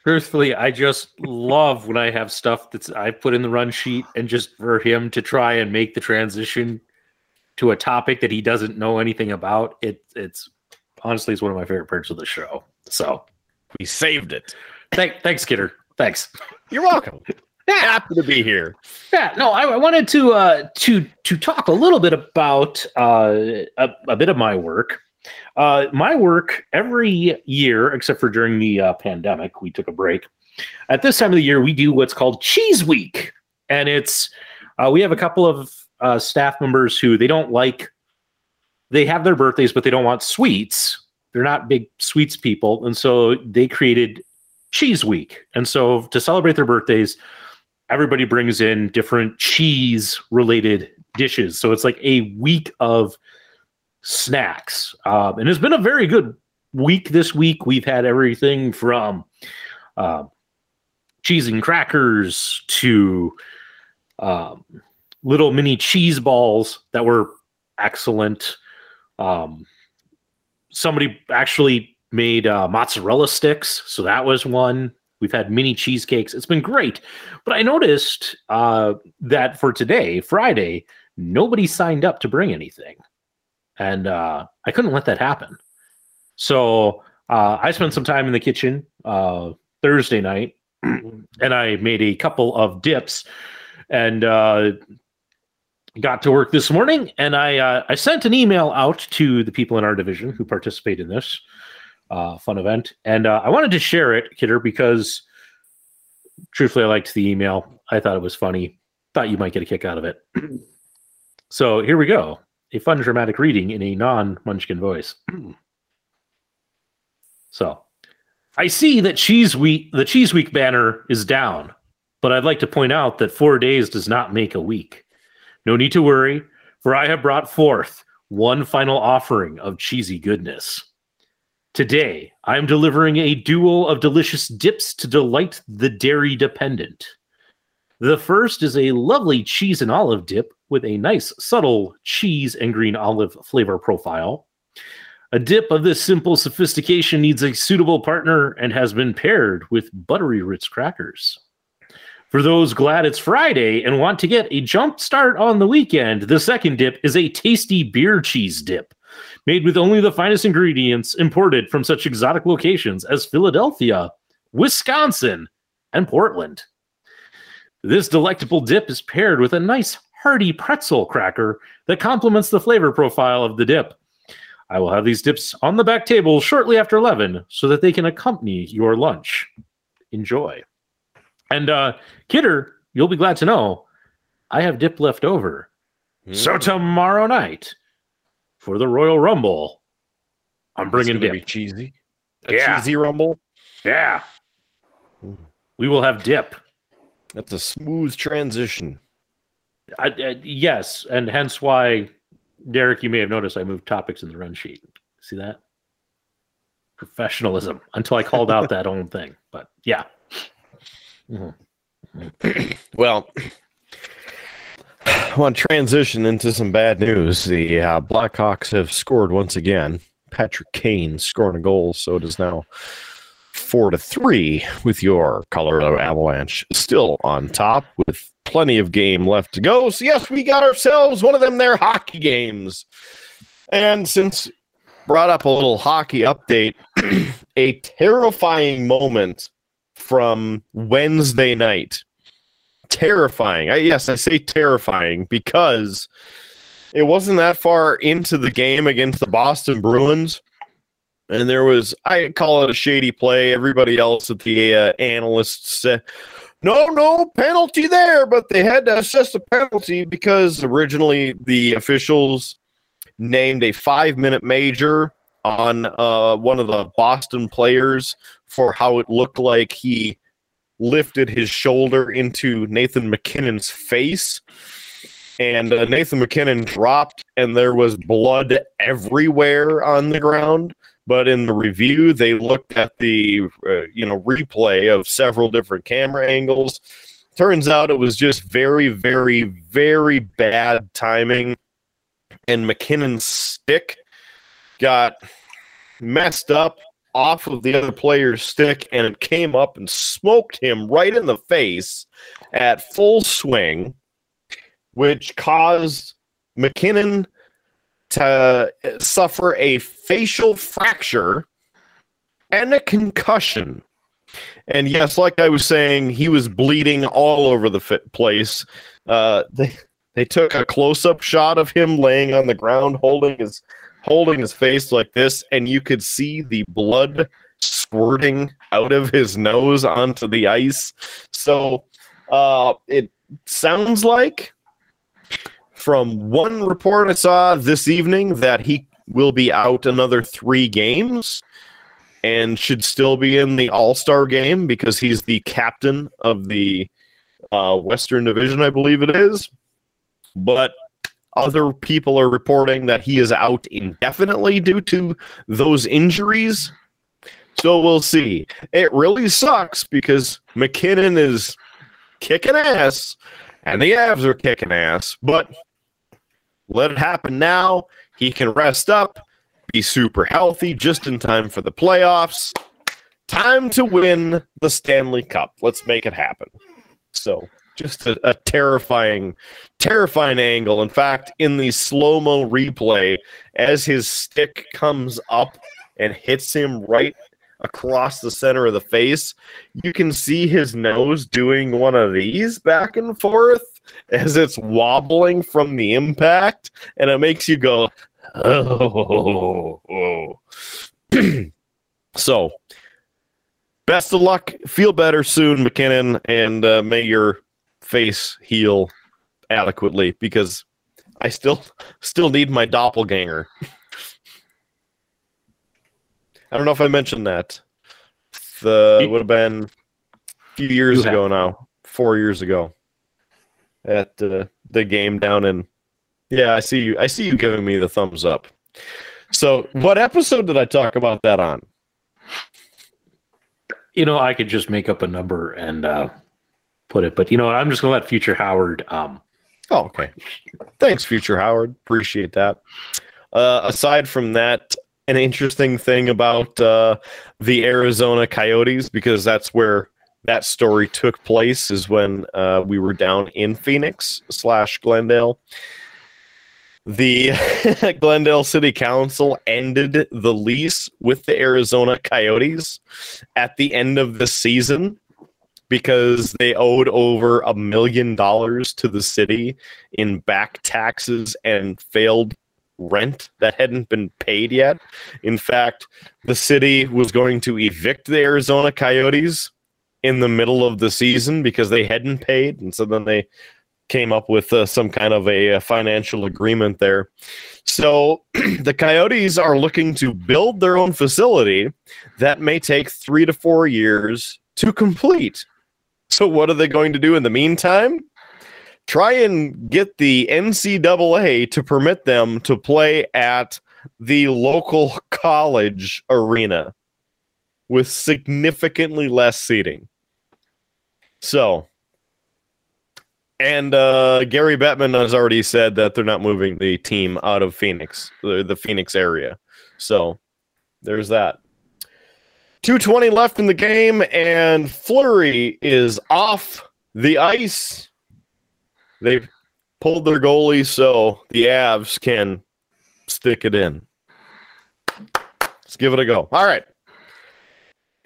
Truthfully, I just love when I have stuff that I put in the run sheet and just for him to try and make the transition to a topic that he doesn't know anything about. It's... Honestly, it's one of my favorite parts of the show. So we saved it. Thanks, Kidder. Thanks. You're welcome. Happy to be here. Yeah. No, I wanted to talk a little bit about a bit of my work. My work every year, except for during the pandemic, we took a break. At this time of the year, we do what's called Cheese Week, and it's we have a couple of staff members who they don't like. They have their birthdays, but they don't want sweets. They're not big sweets people. And so they created Cheese Week. And so to celebrate their birthdays, everybody brings in different cheese-related dishes. So it's like a week of snacks. And it's been a very good week this week. We've had everything from cheese and crackers to little mini cheese balls that were excellent. Somebody actually made mozzarella sticks, so that was one. We've had mini cheesecakes. It's been great. But I noticed that for today, Friday, nobody signed up to bring anything. And I couldn't let that happen. So I spent some time in the kitchen Thursday night, and I made a couple of dips and got to work this morning, and I sent an email out to the people in our division who participate in this fun event, and I wanted to share it, Kidder, because truthfully, I liked the email. I thought it was funny. Thought you might get a kick out of it. So here we go. A fun, dramatic reading in a non-Munchkin voice. So, I see that the Cheese Week banner is down, but I'd like to point out that 4 days does not make a week. No need to worry, for I have brought forth one final offering of cheesy goodness. Today, I am delivering a duo of delicious dips to delight the dairy dependent. The first is a lovely cheese and olive dip with a nice, subtle cheese and green olive flavor profile. A dip of this simple sophistication needs a suitable partner and has been paired with buttery Ritz crackers. For those glad it's Friday and want to get a jump start on the weekend, the second dip is a tasty beer cheese dip, made with only the finest ingredients imported from such exotic locations as Philadelphia, Wisconsin, and Portland. This delectable dip is paired with a nice hearty pretzel cracker that complements the flavor profile of the dip. I will have these dips on the back table shortly after 11 so that they can accompany your lunch. Enjoy. And Kidder, you'll be glad to know, I have dip left over. Mm. So tomorrow night for the Royal Rumble, I'm bringing dip. Be cheesy. Cheesy Rumble? Yeah. Mm. We will have dip. That's a smooth transition. Yes, and hence why, Derek, you may have noticed I moved topics in the run sheet. See that? Professionalism. Until I called out that own thing. But yeah. Mm-hmm. Well, I want to transition into some bad news. The Blackhawks have scored once again. Patrick Kane scoring a goal, so it is now 4-3 with your Colorado Avalanche still on top with plenty of game left to go. So yes, we got ourselves one of them there hockey games. And since brought up a little hockey update, a terrifying moment from Wednesday night. Terrifying. Yes, I say terrifying because it wasn't that far into the game against the Boston Bruins. And there was, I call it a shady play. Everybody else at the analysts said, no, penalty there. But they had to assess the penalty because originally the officials named a 5-minute major on one of the Boston players for how it looked like he lifted his shoulder into Nathan MacKinnon's face. And Nathan MacKinnon dropped, and there was blood everywhere on the ground. But in the review, they looked at the replay of several different camera angles. Turns out it was just very, very, very bad timing. And MacKinnon's stick got messed up off of the other player's stick, and it came up and smoked him right in the face at full swing, which caused MacKinnon to suffer a facial fracture and a concussion. And yes, like I was saying, he was bleeding all over the place. They took a close-up shot of him laying on the ground, holding his face like this, and you could see the blood squirting out of his nose onto the ice. So it sounds like, from one report I saw this evening, that he will be out another 3 games and should still be in the All-Star game because he's the captain of the Western Division, I believe it is. But other people are reporting that he is out indefinitely due to those injuries. So we'll see. It really sucks because MacKinnon is kicking ass and the Avs are kicking ass, but let it happen now. He can rest up, be super healthy just in time for the playoffs. Time to win the Stanley Cup. Let's make it happen. So just a terrifying, terrifying angle. In fact, in the slow-mo replay, as his stick comes up and hits him right across the center of the face, you can see his nose doing one of these back and forth as it's wobbling from the impact, and it makes you go, oh. So, best of luck. Feel better soon, MacKinnon, and may your face heal adequately, because I still need my doppelganger. I don't know if I mentioned that. It would have been a few years ago now, 4 years ago, at the game down in. Yeah, I see you. I see you giving me the thumbs up. So, what episode did I talk about that on? I could just make up a number and put it, but I'm just gonna let future Howard. Oh, okay. Thanks, future Howard. Appreciate that. Aside from that, an interesting thing about the Arizona Coyotes, because that's where that story took place is when we were down in Phoenix/Glendale. The Glendale City Council ended the lease with the Arizona Coyotes at the end of the season because they owed over $1 million to the city in back taxes and failed rent that hadn't been paid yet. In fact, the city was going to evict the Arizona Coyotes in the middle of the season because they hadn't paid, and so then they came up with some kind of a financial agreement there. So the Coyotes are looking to build their own facility that may take 3 to 4 years to complete. So what are they going to do in the meantime? Try and get the NCAA to permit them to play at the local college arena with significantly less seating. So, and Gary Bettman has already said that they're not moving the team out of Phoenix, the Phoenix area. So there's that. 2:20 left in the game, and Fleury is off the ice. They've pulled their goalie, so the Avs can stick it in. Let's give it a go. All right.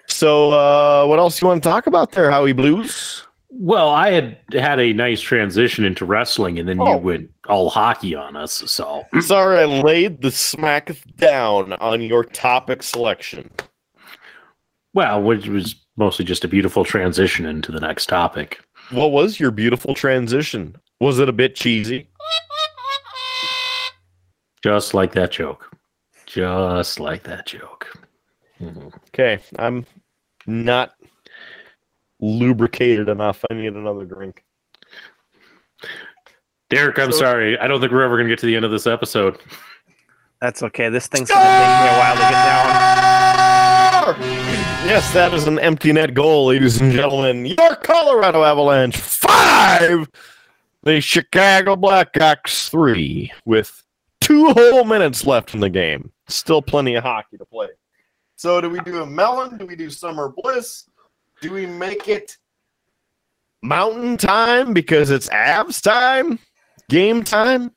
So what else you want to talk about there, Howie Blues? Well, I had a nice transition into wrestling, and then you went all hockey on us. So sorry, I laid the smack down on your topic selection. Well, which was mostly just a beautiful transition into the next topic. What was your beautiful transition? Was it a bit cheesy? Just like that joke. Just like that joke. Mm-hmm. Okay, I'm not lubricated enough. I need another drink. Derek, I'm sorry. I don't think we're ever going to get to the end of this episode. That's okay. This thing's going to take me a while to get down. Yes, that is an empty net goal, ladies and gentlemen. Your Colorado Avalanche 5, the Chicago Blackhawks 3, with 2 whole minutes left in the game. Still plenty of hockey to play. So do we do a melon? Do we do summer bliss? Do we make it mountain time because it's Avs time? Game time?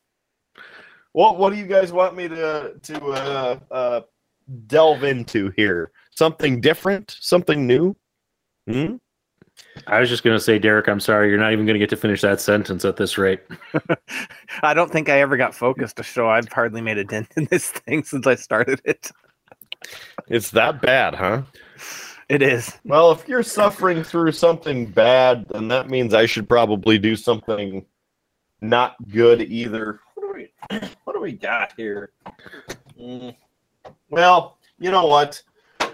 Well, what do you guys want me to delve into here? Something different? Something new? Hmm? I was just going to say, Derek, I'm sorry. You're not even going to get to finish that sentence at this rate. I don't think I ever got focused, so I've hardly made a dent in this thing since I started it. It's that bad, huh? It is. Well, if you're suffering through something bad, then that means I should probably do something not good either. What do we got here? Well, you know what?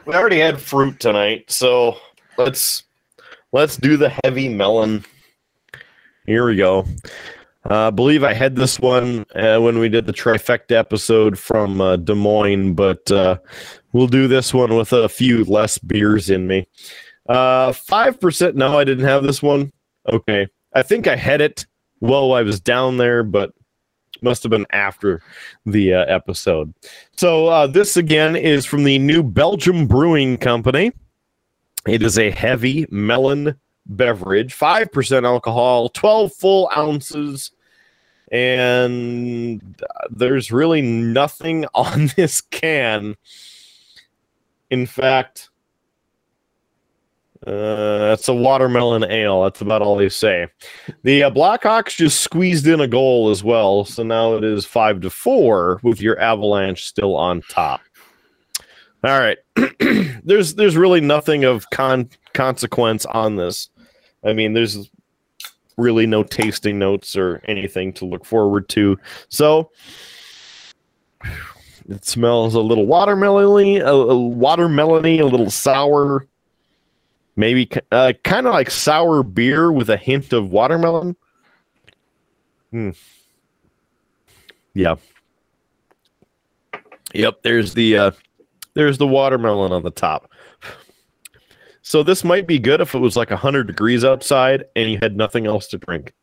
We already had fruit tonight, so let's do the heavy melon. Here we go. I believe I had this one when we did the trifecta episode from Des Moines, but we'll do this one with a few less beers in me. 5%. No, I didn't have this one. Okay. I think I had it while I was down there, but must have been after the episode. So this, again, is from the New Belgium Brewing Company. It is a heavy melon beverage, 5% alcohol, 12 full ounces, and there's really nothing on this can. In fact, that's a watermelon ale. That's about all they say. The Blackhawks just squeezed in a goal as well, so now it is 5-4 with your Avalanche still on top. All right, there's really nothing of consequence on this. I mean, there's really no tasting notes or anything to look forward to. So it smells a little watermelony, a little sour, maybe kind of like sour beer with a hint of watermelon. Yeah. Yep. There's the watermelon on the top. So this might be good if it was like 100 degrees outside and you had nothing else to drink.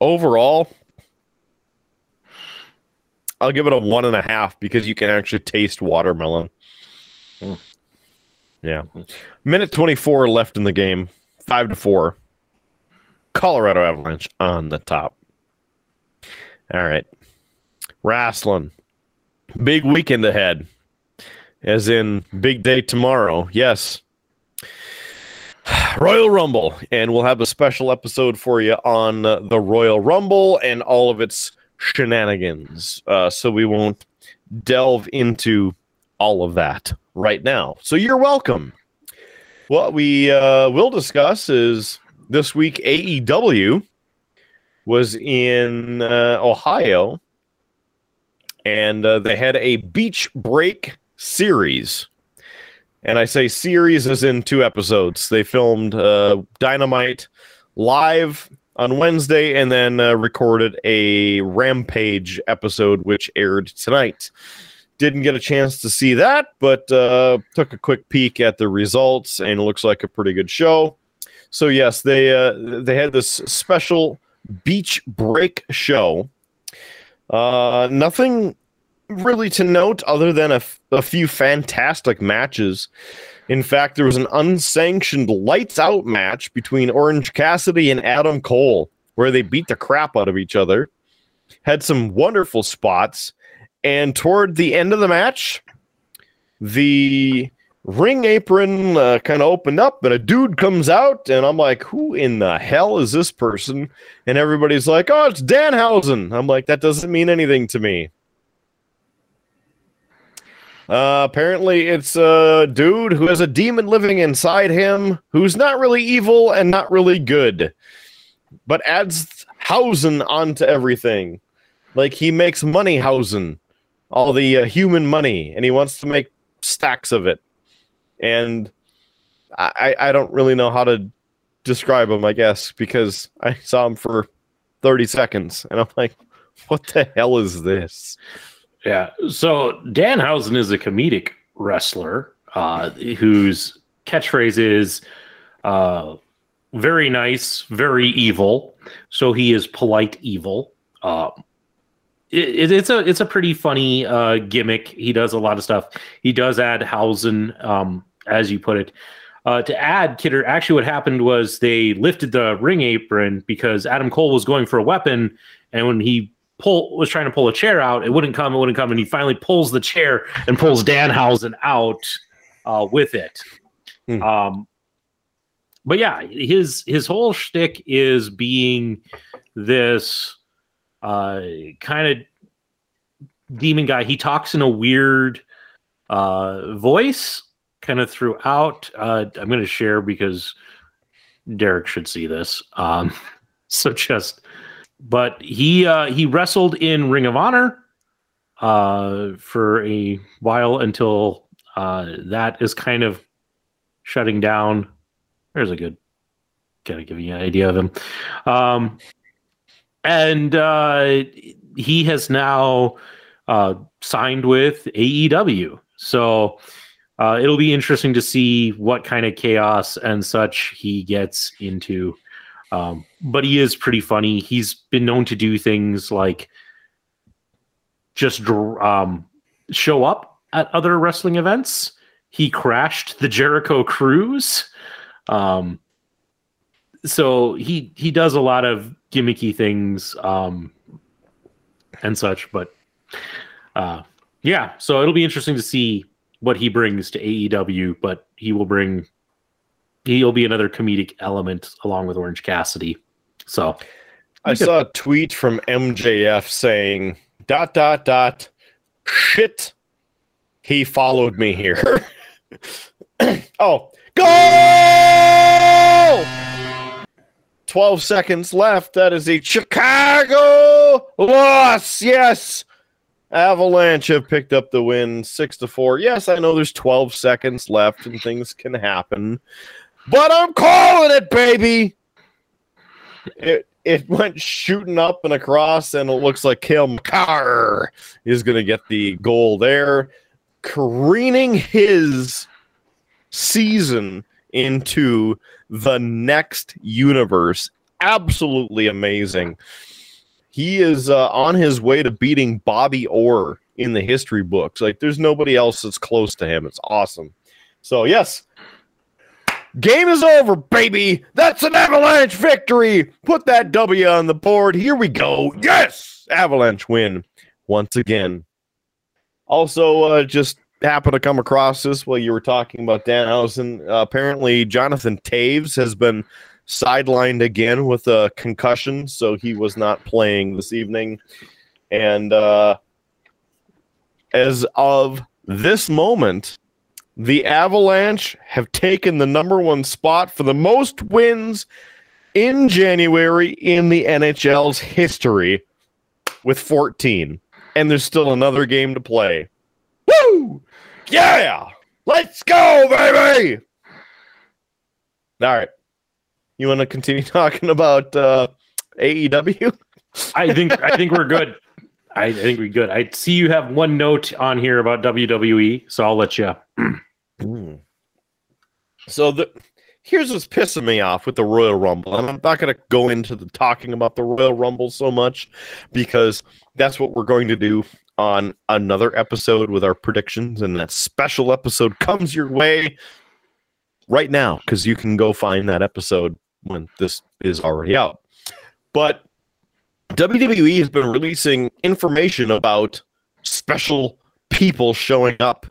Overall, I'll give it a 1.5 because you can actually taste watermelon. Yeah. Minute 24 left in the game. 5-4. Colorado Avalanche on the top. All right. Wrestling. Big weekend ahead. As in, big day tomorrow. Yes. Royal Rumble. And we'll have a special episode for you on the Royal Rumble and all of its shenanigans. So we won't delve into all of that right now. So you're welcome. What we will discuss is this week AEW was in Ohio, and they had a beach break series. And I say series as in 2 episodes. They filmed Dynamite live on Wednesday and then recorded a Rampage episode, which aired tonight. Didn't get a chance to see that, but took a quick peek at the results, and it looks like a pretty good show. So, yes, they had this special beach break show. Nothing really to note other than a few fantastic matches. In fact, there was an unsanctioned lights-out match between Orange Cassidy and Adam Cole, where they beat the crap out of each other, had some wonderful spots. And toward the end of the match, the ring apron kind of opened up, and a dude comes out, and I'm like, who in the hell is this person? And everybody's like, oh, it's Danhausen. I'm like, that doesn't mean anything to me. Apparently, it's a dude who has a demon living inside him who's not really evil and not really good, but adds Hausen onto everything. Like, he makes money Hausen. All the human money, and he wants to make stacks of it. And I don't really know how to describe him, I guess, because I saw him for 30 seconds, and I'm like, what the hell is this? Yeah, so Danhausen is a comedic wrestler whose catchphrase is very nice, very evil. So he is polite evil. It's a pretty funny gimmick. He does a lot of stuff. He does add Hausen, as you put it. To add, Kidder, actually what happened was they lifted the ring apron because Adam Cole was going for a weapon, and when he was trying to pull a chair out, it wouldn't come, and he finally pulls the chair and pulls Danhausen out with it. Hmm. But yeah, his whole shtick is being this kind of demon guy. He talks in a weird voice kind of throughout. I'm going to share because Derek should see this. But he wrestled in Ring of Honor for a while until that is kind of shutting down. There's a good kind of giving you an idea of him. And he has now signed with AEW. So it'll be interesting to see what kind of chaos and such he gets into. But he is pretty funny. He's been known to do things like just show up at other wrestling events. He crashed the Jericho Cruise. So he does a lot of gimmicky things and such, but yeah, so it'll be interesting to see what he brings to AEW, but he'll be another comedic element along with Orange Cassidy. So I saw a tweet from MJF saying ... shit, he followed me here. Oh, goal! 12 seconds left. That is a Chicago loss. Yes. Avalanche have picked up the win 6-4. Yes, I know there's 12 seconds left and things can happen, but I'm calling it, baby. It went shooting up and across, and it looks like Kale McCarr is going to get the goal there, careening his season into the next universe. Absolutely amazing. He is on his way to beating Bobby Orr in the history books. Like, there's nobody else that's close to him. It's awesome. So, yes. Game is over, baby. That's an Avalanche victory. Put that W on the board. Here we go. Yes! Avalanche win once again. Also, just happened to come across this while you were talking about Danhausen. Apparently, Jonathan Taves has been sidelined again with a concussion, so he was not playing this evening. And as of this moment, the Avalanche have taken the #1 spot for the most wins in January in the NHL's history with 14. And there's still another game to play. Woo! Yeah! Let's go, baby! All right. You want to continue talking about AEW? I think we're good. I think we're good. I see you have one note on here about WWE, so I'll let you. So here's what's pissing me off with the Royal Rumble. And I'm not going to go into the talking about the Royal Rumble so much because that's what we're going to do on another episode with our predictions. And that special episode comes your way right now because you can go find that episode when this is already out. But WWE has been releasing information about special people showing up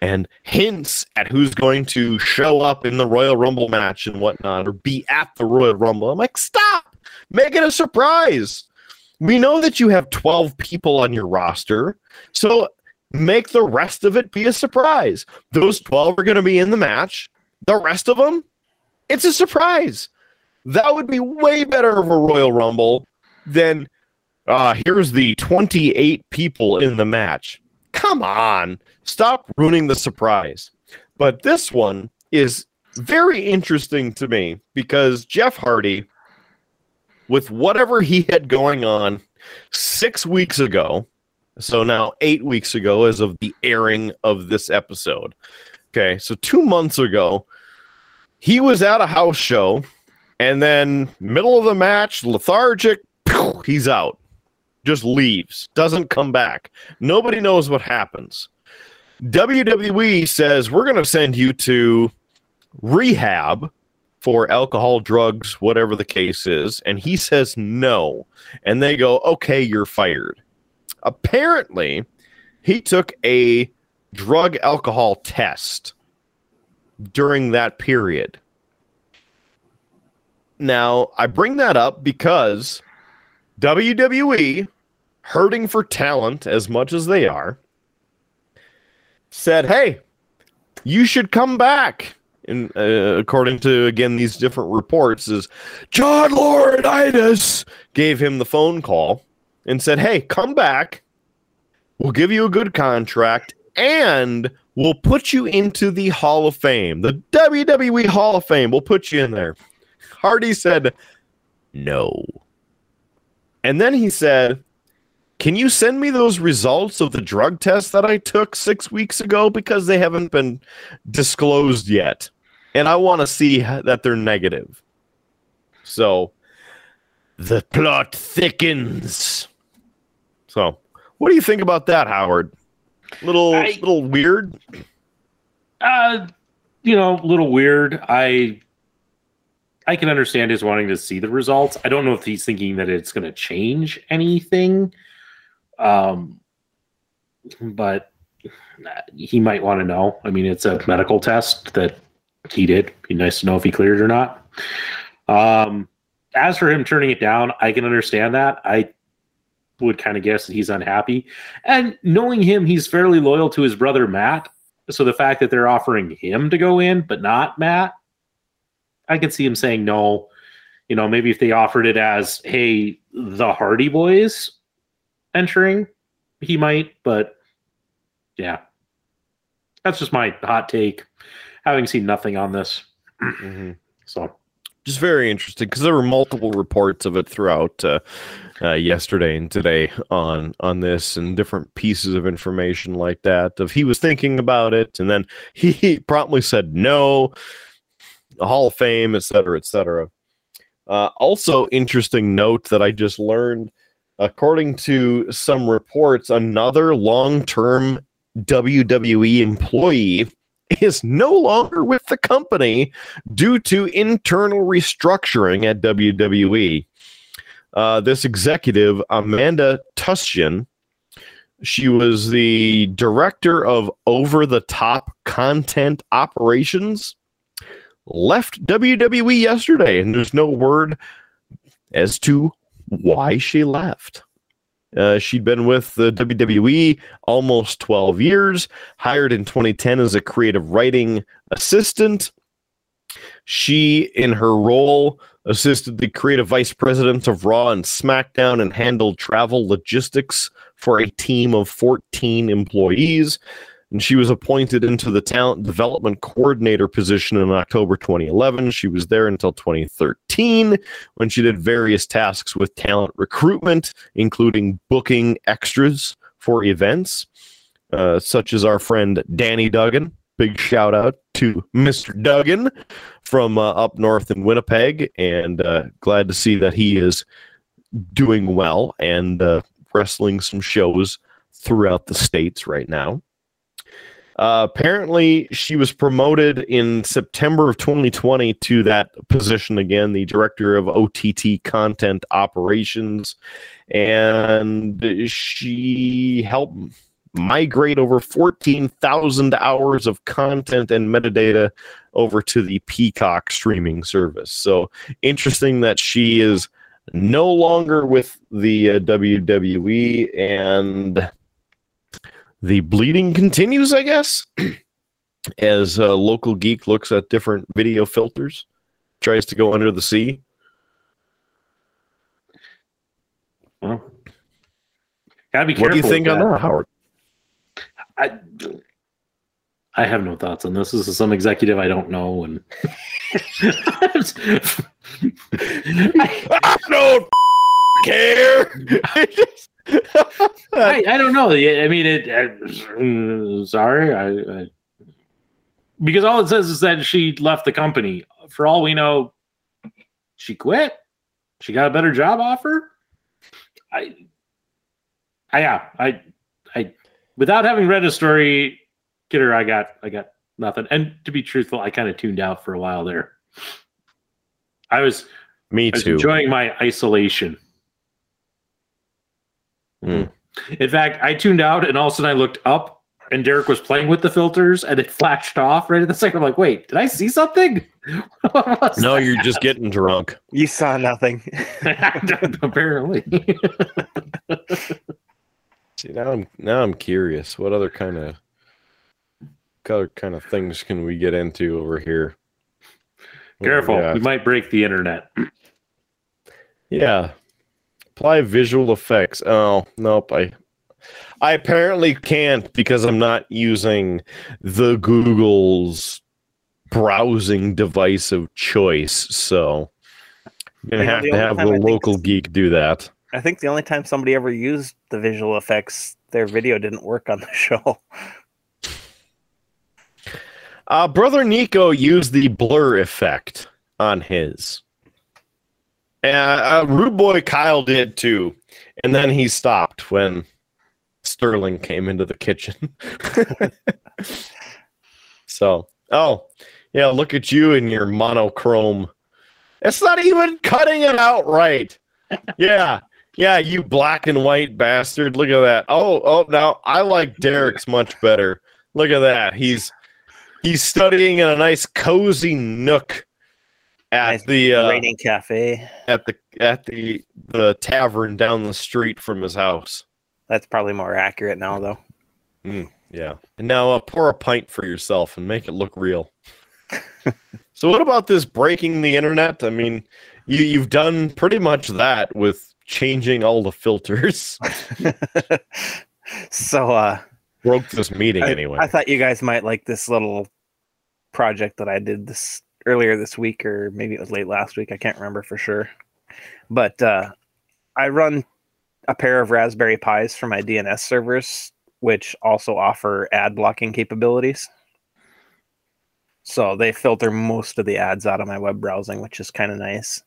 and hints at who's going to show up in the Royal Rumble match and whatnot, or be at the Royal Rumble. I'm like, stop! Make it a surprise! We know that you have 12 people on your roster, so make the rest of it be a surprise. Those 12 are going to be in the match. The rest of them, it's a surprise. That would be way better of a Royal Rumble than, here's the 28 people in the match. Come on, stop ruining the surprise. But this one is very interesting to me because Jeff Hardy, with whatever he had going on 6 weeks ago, so now 8 weeks ago as of the airing of this episode. Okay, so 2 months ago, he was at a house show, and then middle of the match, lethargic, pew, he's out. Just leaves, doesn't come back. Nobody knows what happens. WWE says, we're going to send you to rehab for alcohol, drugs, whatever the case is. And he says no. And they go, okay, you're fired. Apparently, he took a drug alcohol test during that period. Now, I bring that up because WWE, hurting for talent as much as they are, said, hey, you should come back. And according to, again, these different reports, is John Laurinaitis gave him the phone call and said, hey, come back. We'll give you a good contract and we'll put you into the Hall of Fame. The WWE Hall of Fame. We'll put you in there. Hardy said, no. And then he said, can you send me those results of the drug test that I took 6 weeks ago? Because they haven't been disclosed yet. And I want to see that they're negative. So the plot thickens. So what do you think about that, Howard? Little weird? Little weird. I can understand his wanting to see the results. I don't know if he's thinking that it's going to change anything. But he might want to know. I mean, it's a medical test that he did. Be nice to know if he cleared or not. As for him turning it down, I can understand that. I would kind of guess that he's unhappy. And knowing him, he's fairly loyal to his brother, Matt. So the fact that they're offering him to go in, but not Matt, I could see him saying no. You know, maybe if they offered it as, hey, the Hardy Boys entering, he might, but yeah. That's just my hot take, having seen nothing on this. Mm-hmm. So just very interesting because there were multiple reports of it throughout yesterday and today on this and different pieces of information like that. Of he was thinking about it and then he promptly said no. The Hall of Fame, et cetera, et cetera. Also, interesting note that I just learned, according to some reports, another long-term WWE employee is no longer with the company due to internal restructuring at WWE. This executive, Amanda Tuscan, she was the director of over-the-top content operations, left WWE yesterday, and there's no word as to why she left. She'd been with the WWE almost 12 years, hired in 2010 as a creative writing assistant. She, in her role, assisted the creative vice president of Raw and SmackDown and handled travel logistics for a team of 14 employees. And she was appointed into the talent development coordinator position in October 2011. She was there until 2013 when she did various tasks with talent recruitment, including booking extras for events, such as our friend Danny Duggan. Big shout out to Mr. Duggan from up north in Winnipeg, and glad to see that he is doing well and wrestling some shows throughout the states right now. Apparently, she was promoted in September of 2020 to that position again, the director of OTT content operations, and she helped migrate over 14,000 hours of content and metadata over to the Peacock streaming service. So interesting that she is no longer with the WWE, and the bleeding continues, I guess, as Local Geek looks at different video filters, tries to go under the sea. Well, gotta be careful. What do you think on that, Howard? I have no thoughts on this. This is some executive I don't know, and I don't care. I don't know. I mean, sorry, because all it says is that she left the company. For all we know, she quit. She got a better job offer. Without having read a story, Kidder, I got nothing. And to be truthful, I kind of tuned out for a while there. I was enjoying my isolation. Mm. In fact, I tuned out, and all of a sudden I looked up, and Derek was playing with the filters, and it flashed off right at the second. I'm like, "Wait, did I see something?" No, you're just getting drunk. You saw nothing, apparently. See, now I'm curious. What other kind of things can we get into over here? Careful, we might break the internet. Yeah. Apply visual effects. Oh, nope. I apparently can't because I'm not using the Google's browsing device of choice. So I'm going to have the Local Geek do that. I think the only time somebody ever used the visual effects, their video didn't work on the show. Brother Nico used the blur effect on his. Rude Boy Kyle did too, and then he stopped when Sterling came into the kitchen. So, oh, yeah, look at you in your monochrome. It's not even cutting it out right. Yeah, you black and white bastard. Look at that. Oh, now I like Derek's much better. Look at that. He's studying in a nice cozy nook at the Raining Cafe at the tavern down the street from his house. That's probably more accurate now, though. Yeah. And now pour a pint for yourself and make it look real. So what about this breaking the internet? I mean, you've done pretty much that with changing all the filters. So broke this meeting anyway. I thought you guys might like this little project that I did this earlier this week, or maybe it was late last week. I can't remember for sure. But I run a pair of Raspberry Pis for my DNS servers, which also offer ad blocking capabilities. So they filter most of the ads out of my web browsing, which is kind of nice.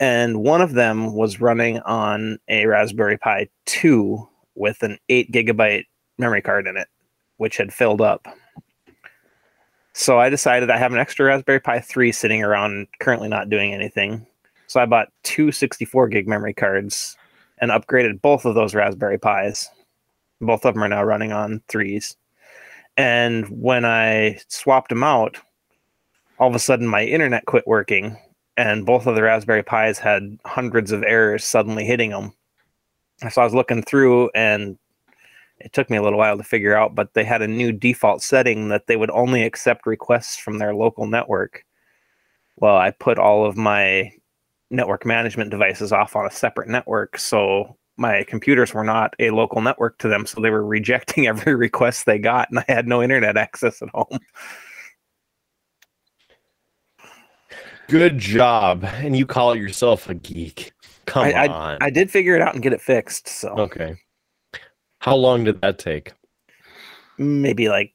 And one of them was running on a Raspberry Pi 2 with an 8 gigabyte memory card in it, which had filled up. So I decided I have an extra Raspberry Pi 3 sitting around, currently not doing anything. So I bought two 64 gig memory cards and upgraded both of those Raspberry Pis. Both of them are now running on 3s. And when I swapped them out, all of a sudden my internet quit working and both of the Raspberry Pis had hundreds of errors suddenly hitting them. So I was looking through and it took me a little while to figure out, but they had a new default setting that they would only accept requests from their local network. Well, I put all of my network management devices off on a separate network, so my computers were not a local network to them, so they were rejecting every request they got, and I had no internet access at home. Good job. And you call yourself a geek. Come on. I did figure it out and get it fixed. So okay. How long did that take? Maybe like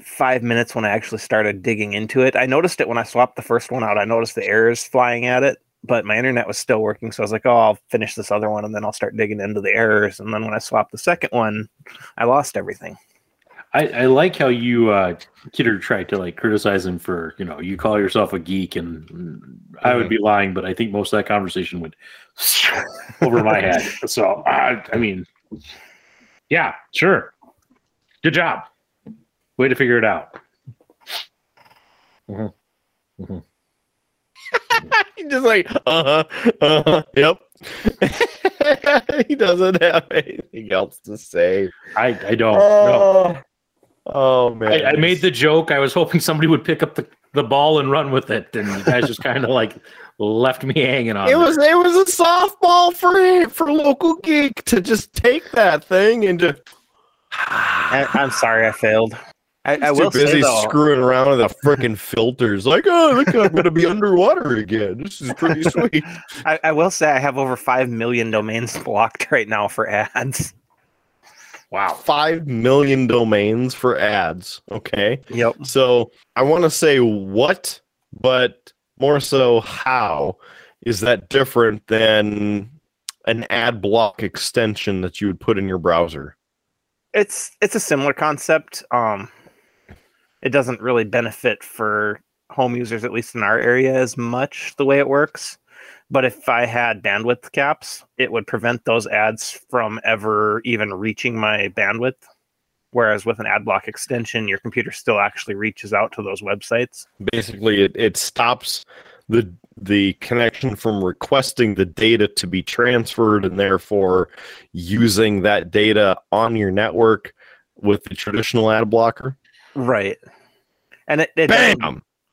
5 minutes when I actually started digging into it. I noticed it when I swapped the first one out. I noticed the errors flying at it, but my internet was still working. So I was like, oh, I'll finish this other one and then I'll start digging into the errors. And then when I swapped the second one, I lost everything. I like how you, Kidder, tried to like criticize him for, you know, you call yourself a geek, and I would be lying, but I think most of that conversation went over my head. So, I mean, yeah, sure. Good job. Way to figure it out. Mm-hmm. Mm-hmm. He's just like, yep. He doesn't have anything else to say. I don't know. Oh, man. I made the joke. I was hoping somebody would pick up the ball and run with it. And you guys just kind of like left me hanging on. It was a softball for Local Geek to just take that thing and just... I'm sorry I failed. I was busy screwing around with the freaking filters. Like, oh, look, I'm going to be underwater again. This is pretty sweet. I will say I have over 5 million domains blocked right now for ads. Wow. 5 million domains for ads. Okay. Yep. So I want to say what, but more so how is that different than an ad block extension that you would put in your browser? It's a similar concept. It doesn't really benefit for home users, at least in our area, as much the way it works. But if I had bandwidth caps, it would prevent those ads from ever even reaching my bandwidth. Whereas with an ad block extension, your computer still actually reaches out to those websites. Basically, it stops the connection from requesting the data to be transferred and therefore using that data on your network with the traditional ad blocker. Right. And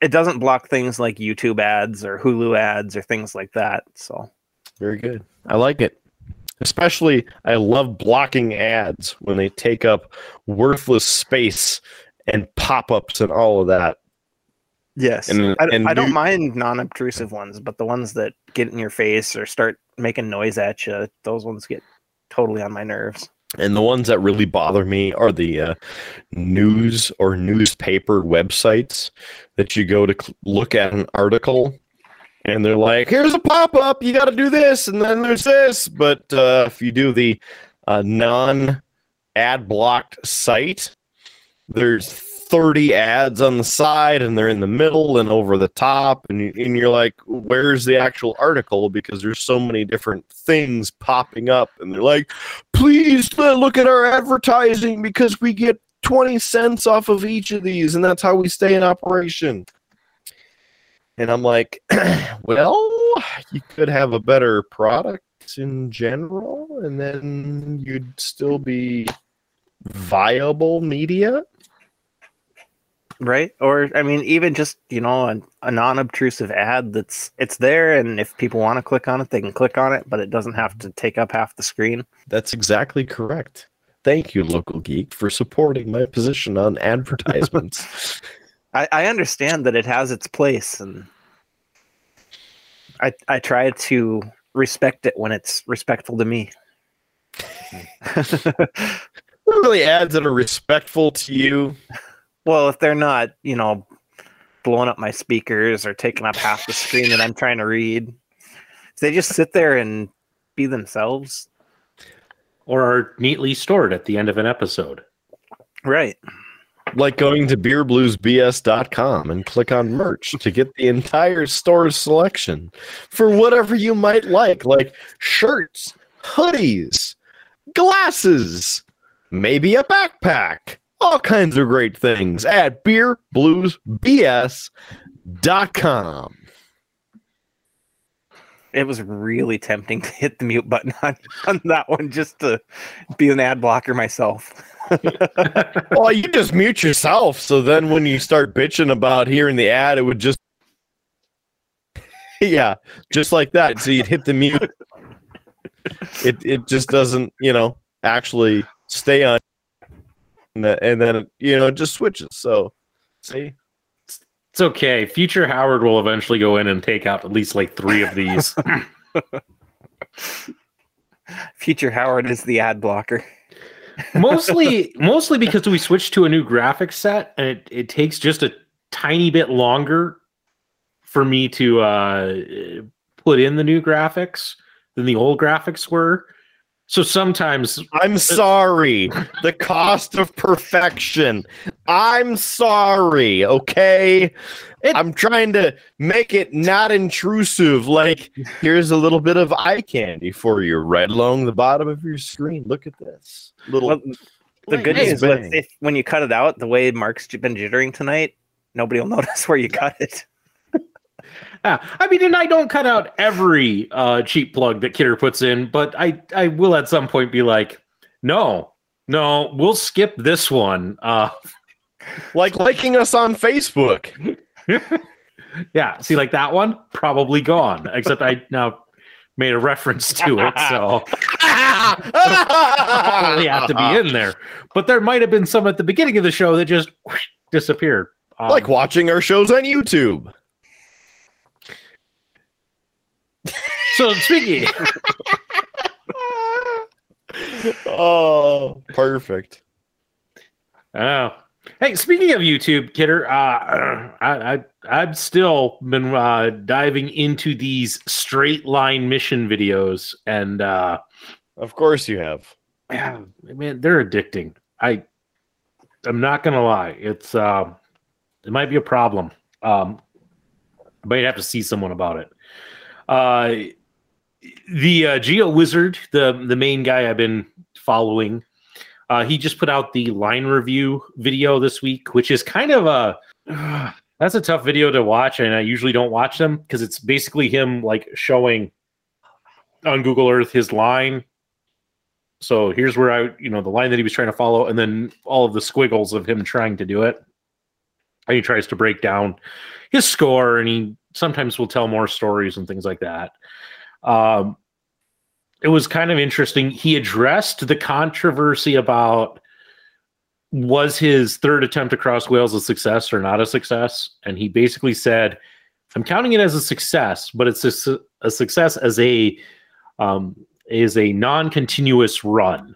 it doesn't block things like YouTube ads or Hulu ads or things like that. So very good. I like it. Especially I love blocking ads when they take up worthless space and pop-ups and all of that. Yes. And I don't mind non-obtrusive ones, but the ones that get in your face or start making noise at you, those ones get totally on my nerves. And the ones that really bother me are the news or newspaper websites that you go to look at an article and they're like, here's a pop-up, you got to do this, and then there's this. But if you do the non-ad-blocked site, there's 30 ads on the side and they're in the middle and over the top. And you're like, where's the actual article? Because there's so many different things popping up. And they're like, please look at our advertising because we get 20 cents off of each of these. And that's how we stay in operation. And I'm like, well, you could have a better product in general. And then you'd still be viable media. Right. Or, I mean, even just, you know, a non-obtrusive ad it's there. And if people want to click on it, they can click on it, but it doesn't have to take up half the screen. That's exactly correct. Thank you, Local Geek, for supporting my position on advertisements. I understand that it has its place. And I try to respect it when it's respectful to me. Really, ads that are respectful to you. Well, if they're not, you know, blowing up my speakers or taking up half the screen that I'm trying to read, if they just sit there and be themselves. Or are neatly stored at the end of an episode. Right. like going to beerbluesbs.com and click on merch to get the entire store's selection for whatever you might like shirts, hoodies, glasses, maybe a backpack, all kinds of great things at beerbluesbs.com. It was really tempting to hit the mute button on that one just to be an ad blocker myself. Well, you just mute yourself. So then when you start bitching about hearing the ad, it would just. Yeah, just like that. So you'd hit the mute. It just doesn't, actually stay on. And then, it just switches. So, see? It's okay. Future Howard will eventually go in and take out at least like three of these. Future Howard is the ad blocker. mostly because we switched to a new graphic set, and it takes just a tiny bit longer for me to put in the new graphics than the old graphics were. So sometimes... I'm sorry. The cost of perfection. I'm sorry, okay? I'm trying to make it not intrusive. Like, here's a little bit of eye candy for you right along the bottom of your screen. Look at this. The good news is when you cut it out, the way Mark's been jittering tonight, nobody will notice where you cut it. And I don't cut out every cheap plug that Kidder puts in, but I will at some point be like, no, we'll skip this one. Like liking us on Facebook. Yeah, see, like that one? Probably gone, except I now made a reference to it, so probably have to be in there. But there might have been some at the beginning of the show that just disappeared. Like watching our shows on YouTube. So speaking. Oh, perfect. Hey, speaking of YouTube, Kidder, I've still been diving into these straight line mission videos, and of course you have. Yeah, man, they're addicting. I'm not gonna lie, it's it might be a problem. I might have to see someone about it. The Geo Wizard, the main guy I've been following, he just put out the line review video this week, which is kind of that's a tough video to watch, and I usually don't watch them because it's basically him like showing on Google Earth his line. So here's where the line that he was trying to follow, and then all of the squiggles of him trying to do it. And he tries to break down his score, and he sometimes will tell more stories and things like that. It was kind of interesting. He addressed the controversy about was his third attempt across Wales a success or not a success? And he basically said, I'm counting it as a success, but it's a success as a non-continuous run.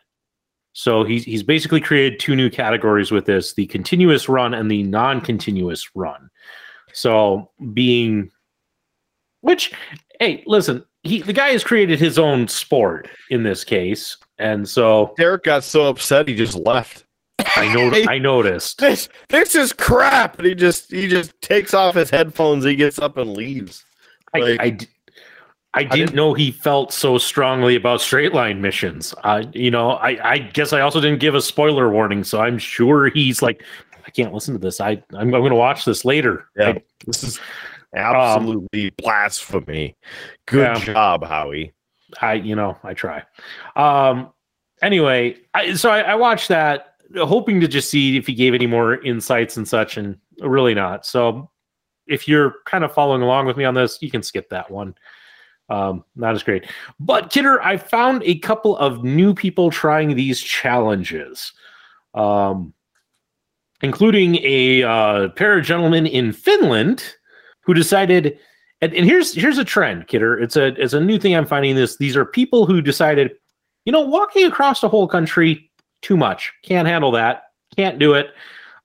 So he's basically created two new categories with this, the continuous run and the non-continuous run. So being, which, hey, listen, the guy has created his own sport in this case, and so Derek got so upset he just left. I noticed this is crap. And he just takes off his headphones, he gets up and leaves. Like, I didn't know he felt so strongly about straight line missions. I guess I also didn't give a spoiler warning, so I'm sure he's like, I can't listen to this. I'm going to watch this later. Yeah, this is absolutely blasphemy. Good job, Howie. I try. Anyway, so I watched that, hoping to just see if he gave any more insights and such, and really not. So if you're kind of following along with me on this, you can skip that one. Not as great. But Kidder, I found a couple of new people trying these challenges. Including a pair of gentlemen in Finland who decided, and here's a trend, Kidder. It's a new thing I'm finding this. These are people who decided, walking across the whole country, too much. Can't handle that. Can't do it.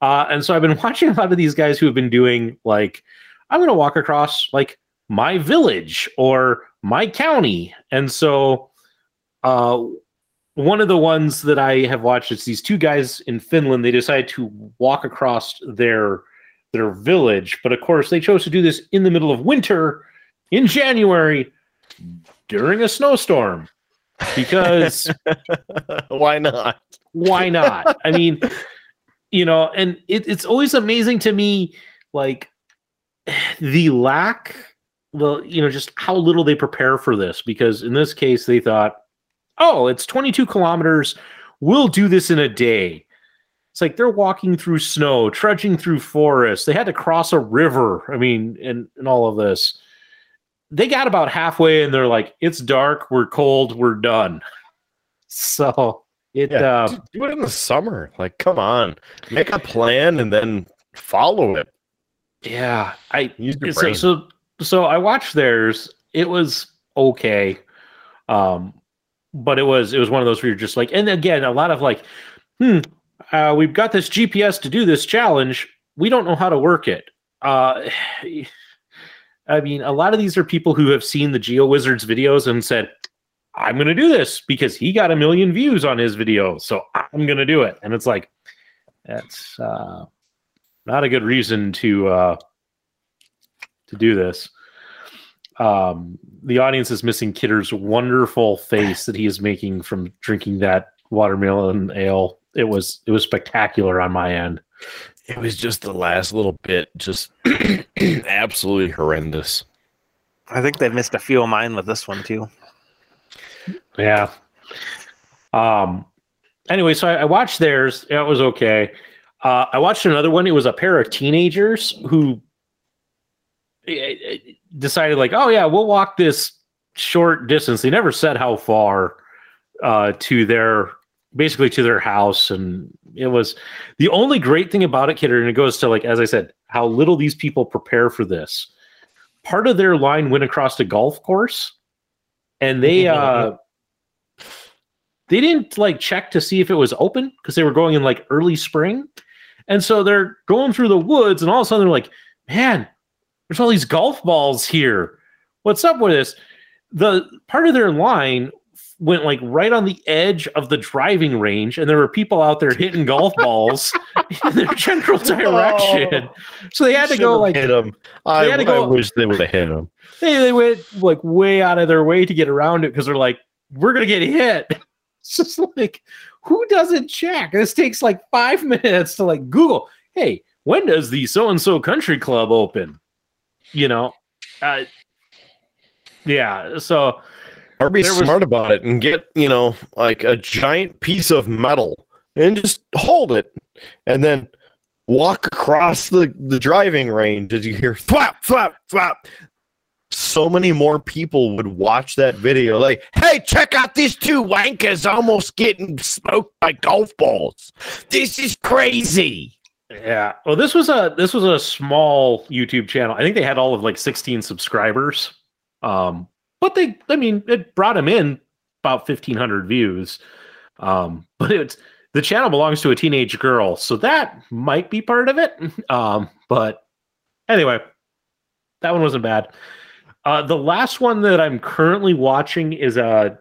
And so I've been watching a lot of these guys who have been doing, like, I'm going to walk across, like, my village or my county. And so one of the ones that I have watched, it's these two guys in Finland. They decided to walk across their village, but of course they chose to do this in the middle of winter in January during a snowstorm because why not? Why not? I mean, you know, and it's always amazing to me, like the lack, well, you know, just how little they prepare for this, because in this case they thought, oh, it's 22 kilometers. We'll do this in a day. It's like they're walking through snow, trudging through forests. They had to cross a river. I mean, and all of this. They got about halfway, and they're like, it's dark, we're cold, we're done. So it... Yeah, do it in the summer. Like, come on. Make a plan and then follow it. Yeah. So I watched theirs. It was okay. But it was one of those where you're just like... And again, a lot of like, we've got this GPS to do this challenge. We don't know how to work it. I mean, a lot of these are people who have seen the Geo Wizard's videos and said, I'm going to do this because he got 1 million views on his video, so I'm going to do it. And it's like, that's not a good reason to do this. The audience is missing Kidder's wonderful face that he is making from drinking that watermelon ale. It was spectacular on my end. It was just the last little bit, just absolutely horrendous. I think they missed a few of mine with this one too. Yeah. Anyway, so I watched theirs. It was okay. I watched another one. It was a pair of teenagers who decided, like, oh yeah, we'll walk this short distance. They never said how far to their house. And it was the only great thing about it, Kidder, and it goes to, like, as I said, how little these people prepare for this. Part of their line went across a golf course, and they didn't like check to see if it was open because they were going in like early spring. And so they're going through the woods, and all of a sudden they're like, man, there's all these golf balls here. What's up with this? The part of their line went like right on the edge of the driving range, and there were people out there hitting golf balls in their general direction. Oh, so they had to go like hit them. I wish they would have hit them. They went like way out of their way to get around it because they're like, we're gonna get hit. It's just like, who doesn't check? This takes like 5 minutes to like Google, hey, when does the so and so country club open? You know, yeah. So. Or be smart about it and get, you know, like a giant piece of metal and just hold it and then walk across the driving range as you hear flap, flap, flap. So many more people would watch that video like, hey, check out these two wankers almost getting smoked by golf balls. This is crazy. Yeah. Well, this was a small YouTube channel. I think they had all of like 16 subscribers. But it brought him in about 1,500 views. But the channel belongs to a teenage girl, so that might be part of it. But anyway, that one wasn't bad. The last one that I'm currently watching is an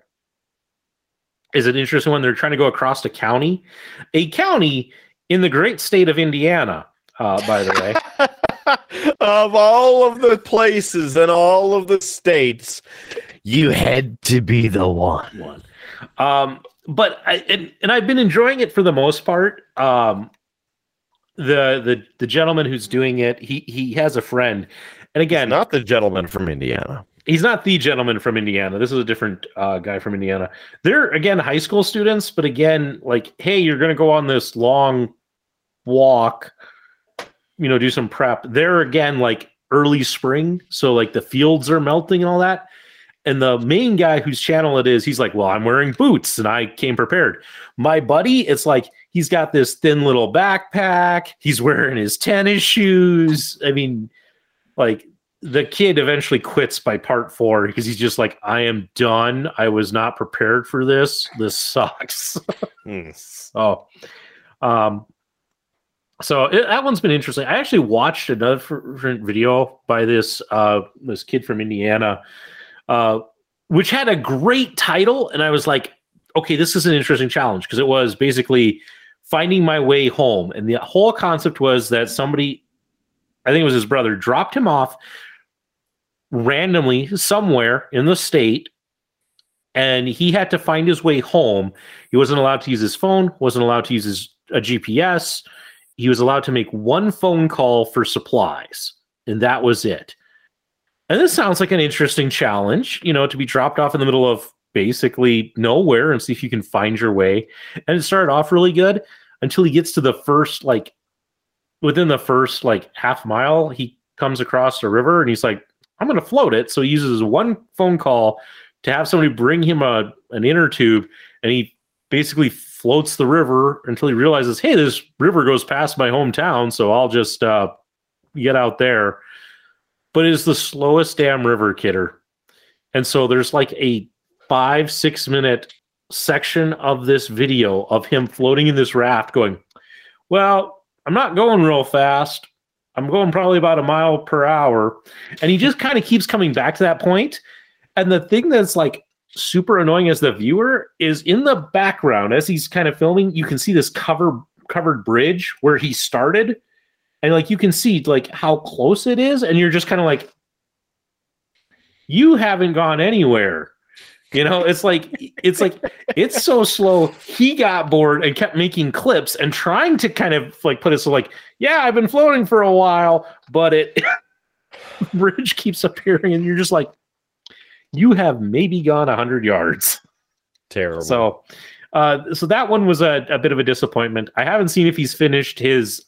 interesting one. They're trying to go across a county in the great state of Indiana, by the way. Of all of the places and all of the states, you had to be the one. But I I've been enjoying it for the most part. The gentleman who's doing it, he has a friend, and again, not the gentleman from Indiana. He's not the gentleman from Indiana. This is a different guy from Indiana. They're again high school students, but again, like, hey, you're going to go on this long walk. You know, do some prep. They're again like early spring, so like the fields are melting and all that. And the main guy whose channel it is, he's like, well, I'm wearing boots and I came prepared. My buddy, it's like he's got this thin little backpack, he's wearing his tennis shoes. I mean, like the kid eventually quits by part 4 because he's just like, I am done. I was not prepared for this. This sucks. So that one's been interesting. I actually watched another video by this kid from Indiana, which had a great title, and I was like, okay, this is an interesting challenge, because it was basically finding my way home. And the whole concept was that somebody, I think it was his brother, dropped him off randomly somewhere in the state, and he had to find his way home. He wasn't allowed to use his phone, wasn't allowed to use a GPS. He was allowed to make one phone call for supplies, and that was it. And this sounds like an interesting challenge, you know, to be dropped off in the middle of basically nowhere and see if you can find your way. And it started off really good until he gets to the first, like, within the first, like, half mile, he comes across a river and he's like, I'm going to float it. So he uses one phone call to have somebody bring him an inner tube, and he basically floats the river until he realizes, hey, this river goes past my hometown, so I'll just get out there. But it's the slowest damn river, Kidder. And so there's like a 5-6 minute section of this video of him floating in this raft going, well, I'm not going real fast. I'm going probably about a mile per hour. And he just kind of keeps coming back to that point. And the thing that's like super annoying as the viewer is in the background, as he's kind of filming, you can see this covered bridge where he started. And like, you can see like how close it is. And you're just kind of like, you haven't gone anywhere. You know, it's like, it's so slow. He got bored and kept making clips and trying to kind of like put it so like, yeah, I've been floating for a while, but it bridge keeps appearing and you're just like, you have maybe gone 100 yards. Terrible. So that one was a bit of a disappointment. I haven't seen if he's finished his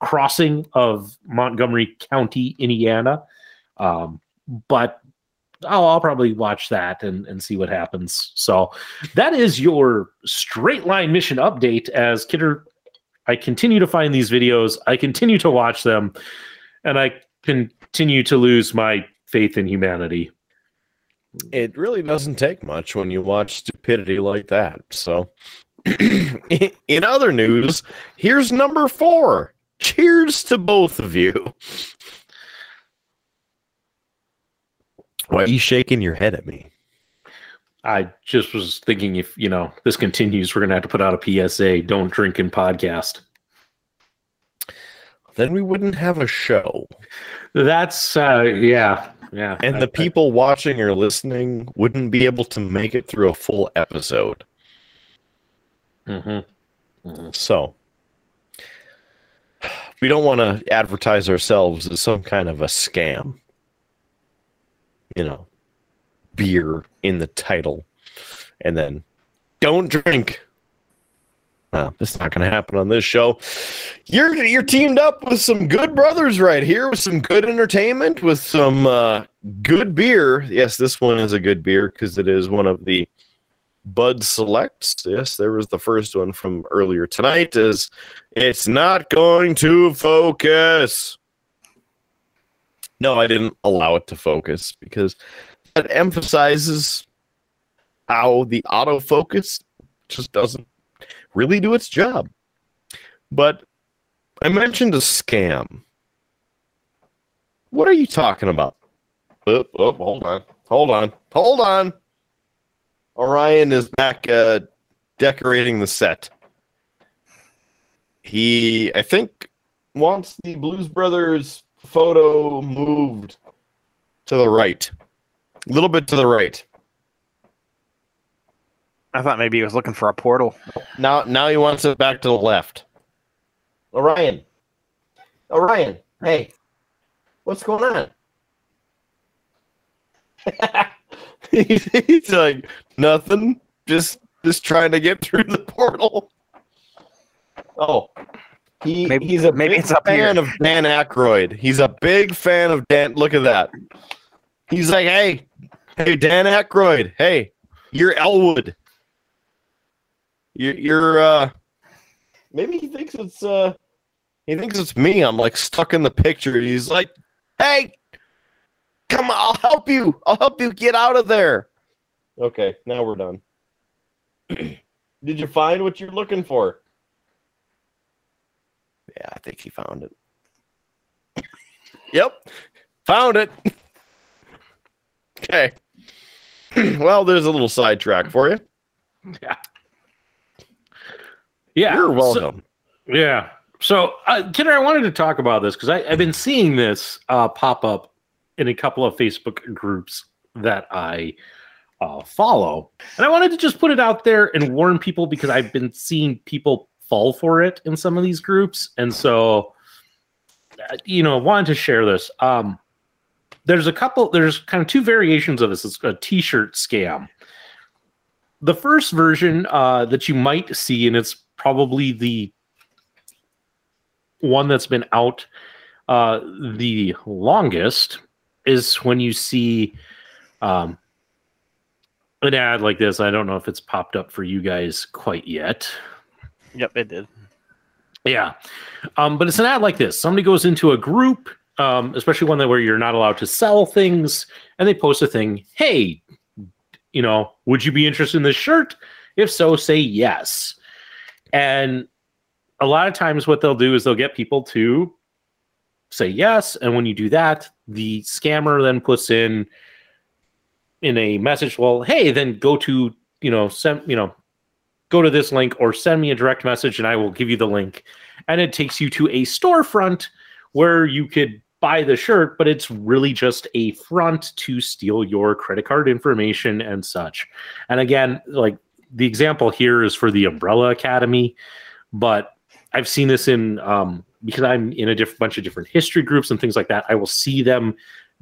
crossing of Montgomery County, Indiana. But I'll probably watch that and see what happens. So that is your straight line mission update. As Kidder, I continue to find these videos. I continue to watch them, and I continue to lose my faith in humanity. It really doesn't take much when you watch stupidity like that. So in other news, here's number 4. Cheers to both of you. Why are you shaking your head at me? I just was thinking, if, you know, this continues, we're going to have to put out a PSA, don't drink in podcast. Then we wouldn't have a show. That's, yeah. And the people watching or listening wouldn't be able to make it through a full episode. Mm-hmm. Mm-hmm. So we don't want to advertise ourselves as some kind of a scam. You know, beer in the title, and then don't drink. No, that's not going to happen on this show. You're teamed up with some good brothers right here, with some good entertainment, with some good beer. Yes, this one is a good beer because it is one of the Bud Selects. Yes, there was the first one from earlier tonight. Is it's not going to focus. No, I didn't allow it to focus because that emphasizes how the autofocus just doesn't really do its job. But I mentioned a scam. What are you talking about? Oh, hold on. Orion is back decorating the set. He, I think, wants the Blues Brothers photo moved to the right. A little bit to the right. I thought maybe he was looking for a portal. Now he wants it back to the left. Orion, hey. What's going on? He's like, nothing. Just trying to get through the portal. Oh. He's a big fan of Dan Aykroyd. He's a big fan of Dan. Look at that. He's like, hey, Dan Aykroyd. Hey, you're Elwood. You're maybe he thinks it's me. I'm like stuck in the picture. He's like, hey, come on, I'll help you get out of there. Okay, now we're done. Did you find what you're looking for? Yeah, I think he found it. Yep, found it. Okay. Well, there's a little sidetrack for you. Yeah. Yeah. You're welcome. So, yeah. So, Kidder, I wanted to talk about this because I've been seeing this pop up in a couple of Facebook groups that I follow. And I wanted to just put it out there and warn people because I've been seeing people fall for it in some of these groups. And so, you know, I wanted to share this. There's kind of two variations of this. It's a t-shirt scam. The first version that you might see, and it's probably the one that's been out the longest, is when you see an ad like this. I don't know if it's popped up for you guys quite yet. Yep, it did. Yeah. But it's an ad like this. Somebody goes into a group, especially one that where you're not allowed to sell things, and they post a thing, hey, you know, would you be interested in this shirt? If so, say yes. And a lot of times what they'll do is they'll get people to say yes. And when you do that, the scammer then puts in a message, well, hey, then go to, you know, go to this link or send me a direct message and I will give you the link. And it takes you to a storefront where you could buy the shirt, but it's really just a front to steal your credit card information and such. And again, like the example here is for the Umbrella Academy, but I've seen this in because I'm in a bunch of different history groups and things like that. I will see them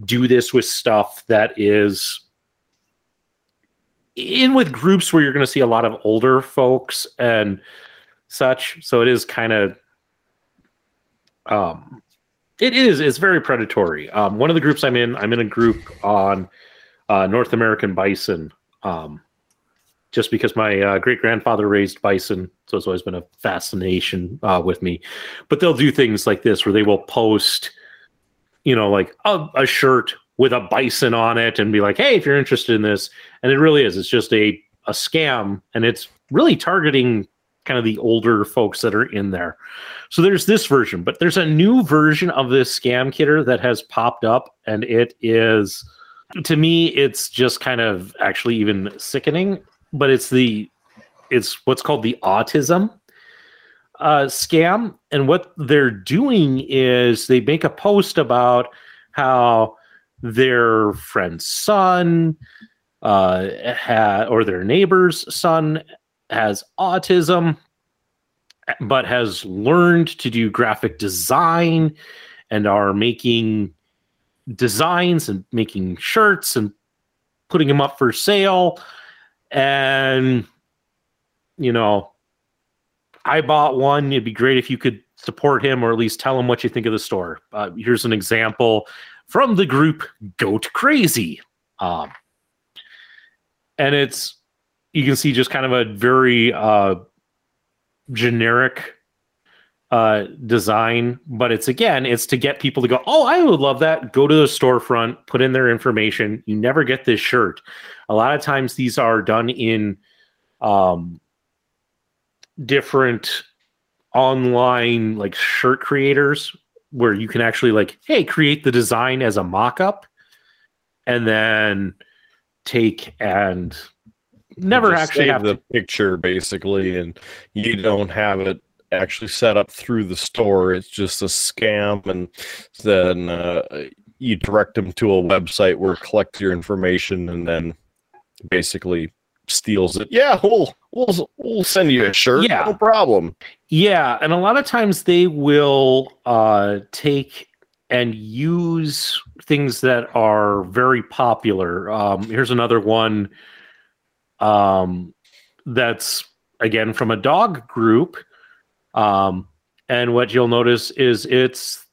do this with stuff that is in with groups where you're going to see a lot of older folks and such. So it is kind of It's very predatory. One of the groups I'm in a group on North American bison, just because my great-grandfather raised bison, so it's always been a fascination with me. But they'll do things like this where they will post, you know, like a shirt with a bison on it and be like, hey, if you're interested in this. And it really is. It's just a scam, and it's really targeting kind of the older folks that are in there. So there's this version, but there's a new version of this scam, Kidder, that has popped up, and it is, to me, it's just kind of actually even sickening, but it's what's called the autism scam. And what they're doing is they make a post about how their friend's son or their neighbor's son has autism, but has learned to do graphic design and are making designs and making shirts and putting them up for sale. And, you know, I bought one. It'd be great if you could support him or at least tell him what you think of the store. Here's an example from the group Goat Crazy. And it's, you can see just kind of a very generic design, but it's to get people to go, oh, I would love that. Go to the storefront, put in their information. You never get this shirt. A lot of times these are done in different online like shirt creators where you can actually like, hey, create the design as a mock-up and then take and... never actually have the picture basically, and you don't have it actually set up through the store. It's just a scam, and then you direct them to a website where collect your information and then basically steals it. Yeah, we'll send you a shirt. Yeah, no problem. Yeah, and a lot of times they will take and use things that are very popular. Here's another one. That's again from a dog group. And what you'll notice is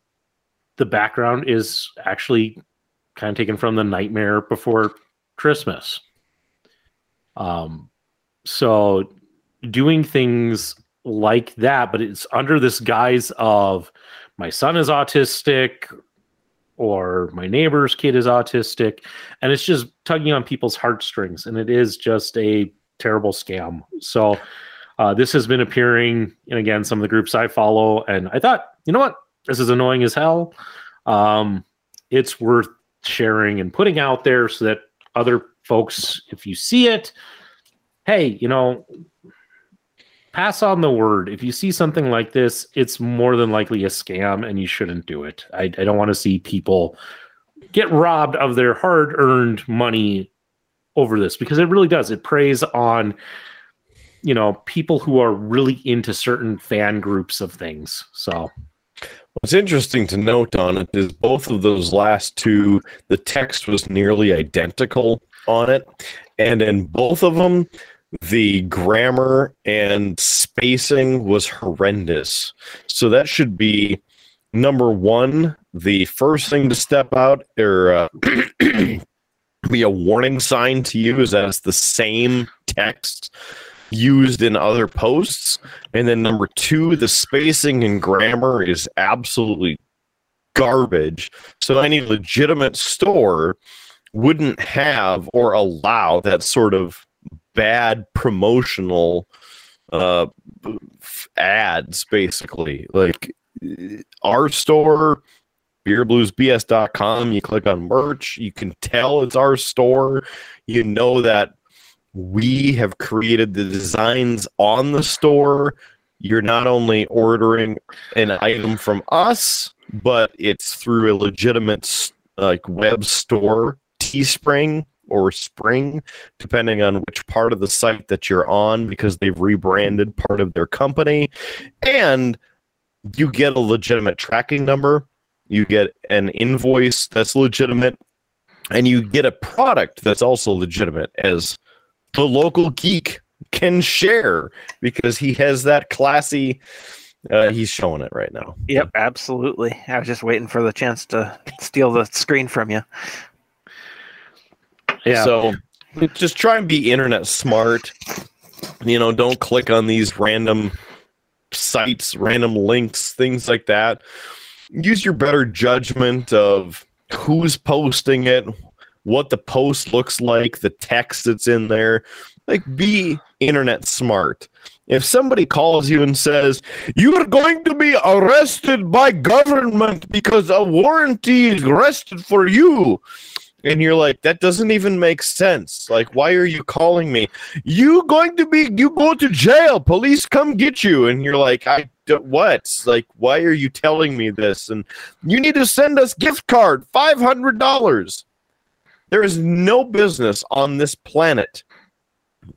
the background is actually kind of taken from The Nightmare Before Christmas. So doing things like that, but it's under this guise of my son is autistic or my neighbor's kid is autistic, and it's just tugging on people's heartstrings, and it is just a terrible scam. So this has been appearing, and again, some of the groups I follow, and I thought, you know what? This is annoying as hell. It's worth sharing and putting out there so that other folks, if you see it, hey, you know, pass on the word. If you see something like this, it's more than likely a scam and you shouldn't do it. I don't want to see people get robbed of their hard-earned money over this, because it really does. It preys on, you know, people who are really into certain fan groups of things. So what's interesting to note on it is both of those last two, the text was nearly identical on it. And in both of them, the grammar and spacing was horrendous. So that should be number one, the first thing to step out or be a warning sign to you is that it's the same text used in other posts. And then number two, the spacing and grammar is absolutely garbage. So any legitimate store wouldn't have or allow that sort of bad promotional ads, basically. Like our store, beerbluesbs.com, you click on merch, you can tell it's our store. You know that we have created the designs on the store. You're not only ordering an item from us, but it's through a legitimate like web store, Teespring or Spring, depending on which part of the site that you're on, because they've rebranded part of their company. And you get a legitimate tracking number. You get an invoice that's legitimate. And you get a product that's also legitimate, as the local geek can share, because he has that classy... he's showing it right now. Yep, absolutely. I was just waiting for the chance to steal the screen from you. Yeah. So just try and be internet smart. You know, don't click on these random sites, random links, things like that. Use your better judgment of who's posting it, what the post looks like, the text that's in there. Like, be internet smart. If somebody calls you and says, you are going to be arrested by government because a warranty is arrested for you, and you're like, that doesn't even make sense. Like, why are you calling me? You go to jail. Police come get you. And you're like, what? Like, why are you telling me this? And you need to send us gift card, $500. There is no business on this planet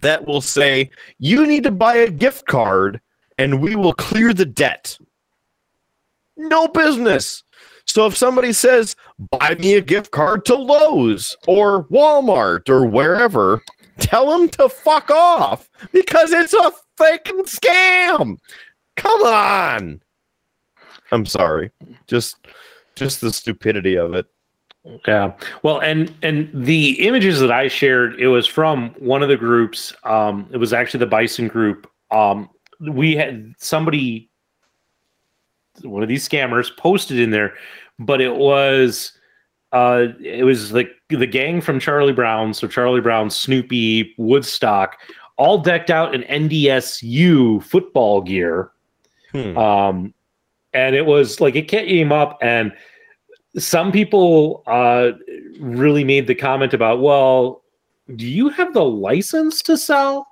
that will say, you need to buy a gift card and we will clear the debt. No business. So if somebody says, buy me a gift card to Lowe's or Walmart or wherever, tell them to fuck off, because it's a fucking scam. Come on. I'm sorry. Just the stupidity of it. Yeah. Well, and the images that I shared, it was from one of the groups. It was actually the Bison group. We had somebody, one of these scammers, posted in there, but it was like the gang from Charlie Brown. So Charlie Brown, Snoopy, Woodstock, all decked out in NDSU football gear. And it was like, it came up, and some people really made the comment about, well, do you have the license to sell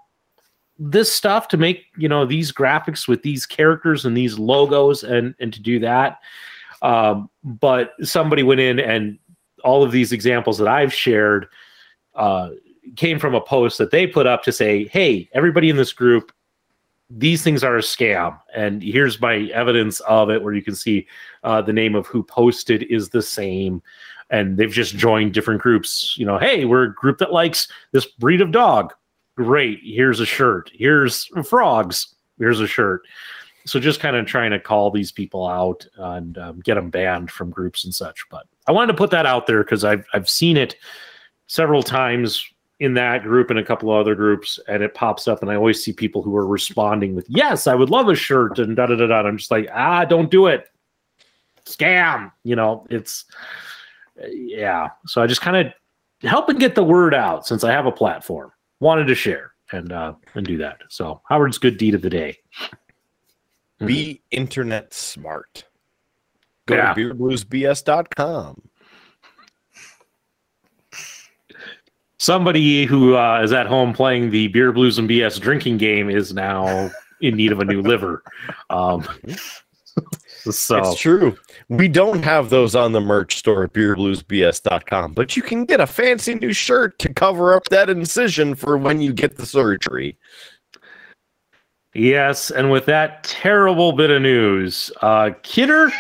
this stuff, to make, you know, these graphics with these characters and these logos and to do that? But somebody went in, and all of these examples that I've shared came from a post that they put up to say, hey, everybody in this group, these things are a scam, and here's my evidence of it, where you can see the name of who posted is the same, and they've just joined different groups. You know, hey, we're a group that likes this breed of dog. Great. Here's a shirt. Here's frogs. Here's a shirt. So just kind of trying to call these people out and get them banned from groups and such. But I wanted to put that out there, because I've seen it several times in that group and a couple of other groups, and it pops up, and I always see people who are responding with, yes, I would love a shirt, and da-da-da-da. I'm just like, don't do it. Scam. You know, it's, yeah. So I just kind of help and get the word out, since I have a platform. Wanted to share and do that. So Howard's good deed of the day. Be internet smart. Go to beerbluesbs.com. Somebody who is at home playing the Beer, Blues, and BS drinking game is now in need of a new liver. So. It's true. We don't have those on the merch store at beerbluesbs.com, but you can get a fancy new shirt to cover up that incision for when you get the surgery. Yes, and with that terrible bit of news, Kidder...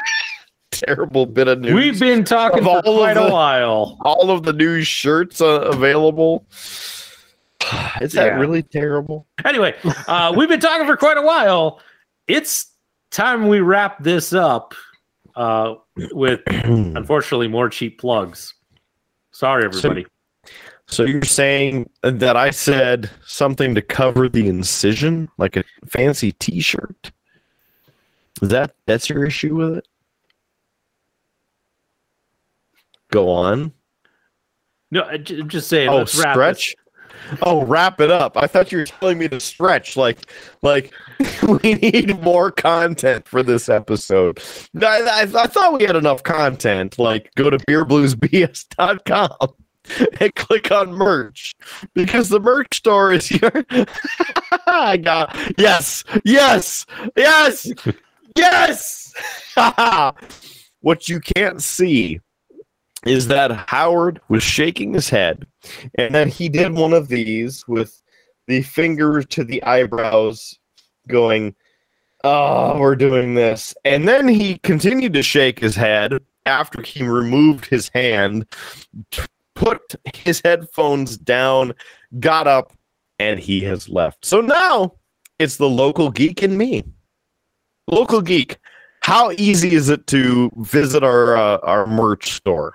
Terrible bit of news. We've been talking for quite a while. All of the new shirts available. Is that really terrible? Anyway, we've been talking for quite a while. It's time we wrap this up with, unfortunately, more cheap plugs. Sorry, everybody. So you're saying that I said something to cover the incision, like a fancy T-shirt? Is that's your issue with it? Go on. No, I'm just saying. Oh, let's wrap stretch. This. Oh, wrap it up. I thought you were telling me to stretch. Like we need more content for this episode. I thought we had enough content. Like, go to beerbluesbs.com and click on merch because the merch store is here. I got yes. What you can't see is that Howard was shaking his head, and then he did one of these with the finger to the eyebrows going, oh, we're doing this. And then he continued to shake his head after he removed his hand, put his headphones down, got up, and he has left. So now it's the local geek and me. Local geek, how easy is it to visit our merch store?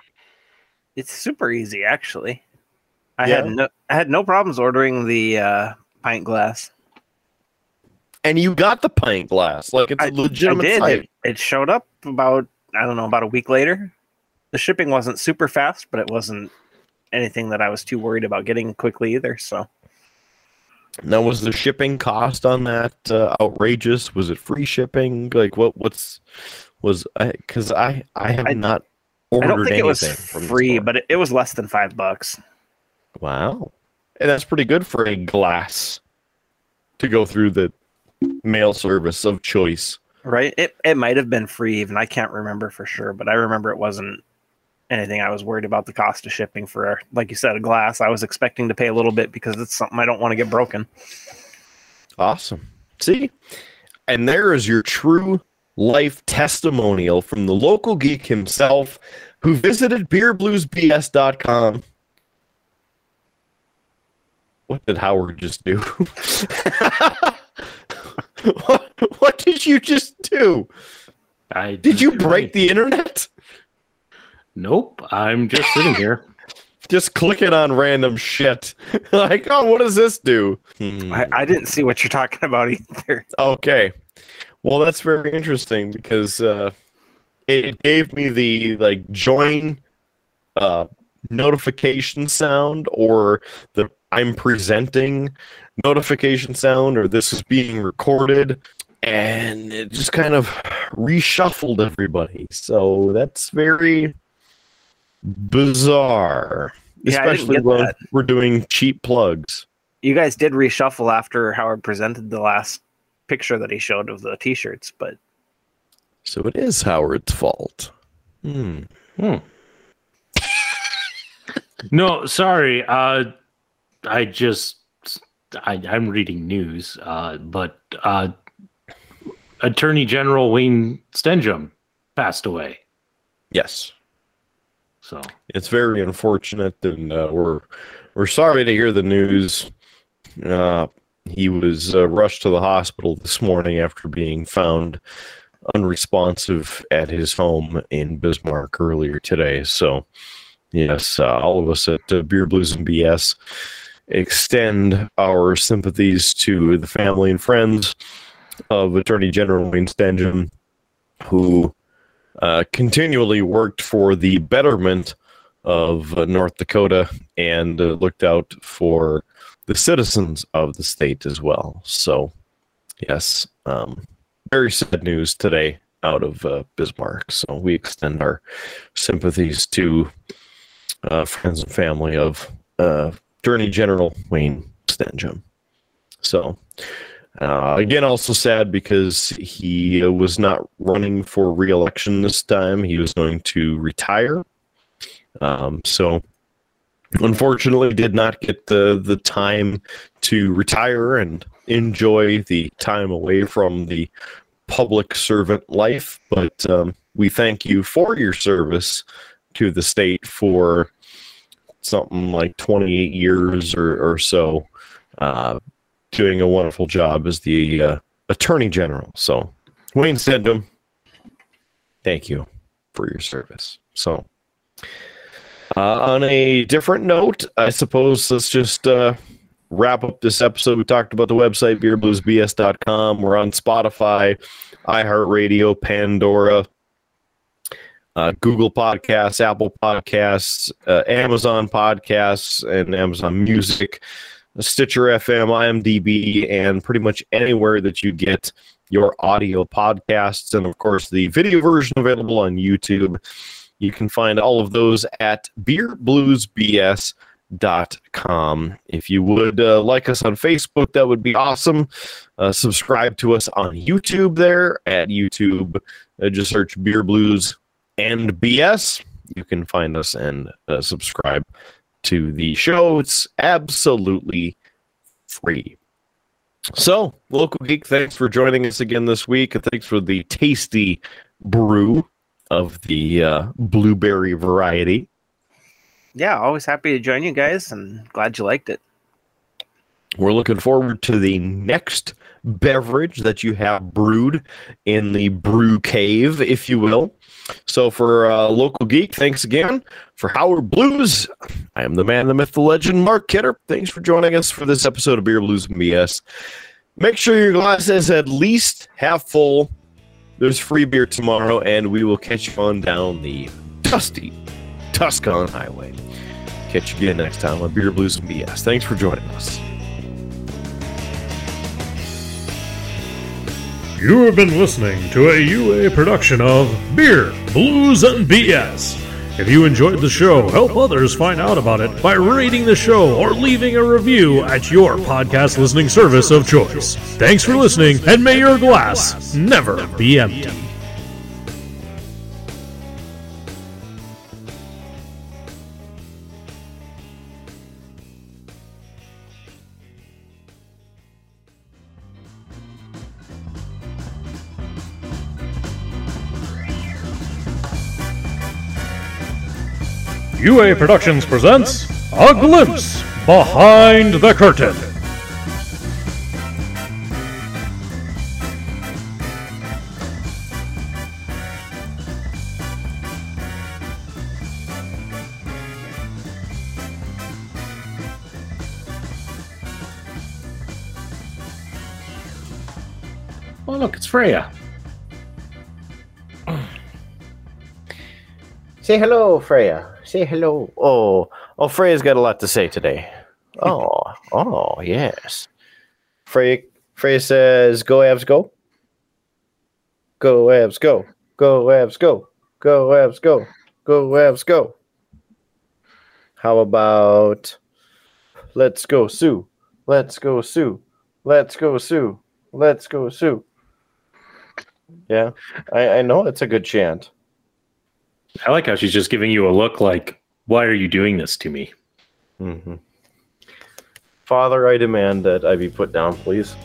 It's super easy, actually. I had no problems ordering the pint glass, and you got the pint glass. Like it's a legitimate. I did. It showed up about a week later. The shipping wasn't super fast, but it wasn't anything that I was too worried about getting quickly either. So, now was the shipping cost on that outrageous? Was it free shipping? Like I have not. I don't think it was free, but it was less than $5. Wow. And that's pretty good for a glass to go through the mail service of choice. Right? It might have been free even. I can't remember for sure, but I remember it wasn't anything I was worried about the cost of shipping for, like you said, a glass. I was expecting to pay a little bit because it's something I don't want to get broken. Awesome. See? And there is your true life testimonial from the local geek himself, who visited beerbluesbs.com. What did Howard just do? What did you just do? Did you break the internet? Nope, I'm just sitting here. Just clicking on random shit. Like, oh, what does this do? I didn't see what you're talking about either. Okay. Well, that's very interesting because it gave me the like join notification sound, or the I'm presenting notification sound, or this is being recorded, and it just kind of reshuffled everybody. So that's very bizarre, especially when we're doing cheap plugs. You guys did reshuffle after Howard presented the last picture that he showed of the t-shirts, but so it is Howard's fault. No, sorry. I'm reading news, but Attorney General Wayne Stenehjem passed away. Yes. So it's very unfortunate, and we're sorry to hear the news. He was rushed to the hospital this morning after being found unresponsive at his home in Bismarck earlier today. So, yes, all of us at Beer, Blues, and BS extend our sympathies to the family and friends of Attorney General Wayne Stenehjem, who continually worked for the betterment of North Dakota and looked out for the citizens of the state as well. So, yes, very sad news today out of Bismarck. So we extend our sympathies to friends and family of Attorney General Wayne Stenehjem. So, again, also sad because he was not running for re-election this time. He was going to retire. So, unfortunately, did not get the time to retire and enjoy the time away from the public servant life. But we thank you for your service to the state for something like 28 years or so, doing a wonderful job as the Attorney General. So, Wayne Stenehjem, thank you for your service. So, on a different note, I suppose let's just wrap up this episode. We talked about the website, beerbluesbs.com. We're on Spotify, iHeartRadio, Pandora, Google Podcasts, Apple Podcasts, Amazon Podcasts, and Amazon Music, Stitcher FM, IMDb, and pretty much anywhere that you get your audio podcasts. And, of course, the video version available on YouTube. You can find all of those at beerbluesbs.com. If you would like us on Facebook, that would be awesome. Subscribe to us on YouTube there at YouTube. Just search Beer Blues and BS. You can find us and subscribe to the show. It's absolutely free. So, Local Geek, thanks for joining us again this week. And thanks for the tasty brew of the blueberry variety. Yeah, always happy to join you guys and glad you liked it. We're looking forward to the next beverage that you have brewed in the brew cave, if you will. So for Local Geek, thanks again. For Howard Blues, I am the man, the myth, the legend, Mark Kidder. Thanks for joining us for this episode of Beer Blues and BS. Make sure your glass is at least half full. There's free beer tomorrow, and we will catch you on down the dusty Tuscan Highway. Catch you again next time on Beer Blues and BS. Thanks for joining us. You have been listening to a UA production of Beer, Blues, and BS. If you enjoyed the show, help others find out about it by rating the show or leaving a review at your podcast listening service of choice. Thanks for listening, and may your glass never be empty. UA Productions presents A Glimpse Behind the Curtain. Oh, look, it's Freya. Say hello, Freya. Say hello. Oh, Freya's got a lot to say today. Oh, yes. Freya says, "Go Avs, go! Go Avs, go! Go Avs, go! Go Avs, go! Go Avs, go!" How about, "Let's go, Sue! Let's go, Sue! Let's go, Sue! Let's go, Sue!" Yeah, I know it's a good chant. I like how she's just giving you a look like, why are you doing this to me? Mm-hmm. Father, I demand that I be put down, please.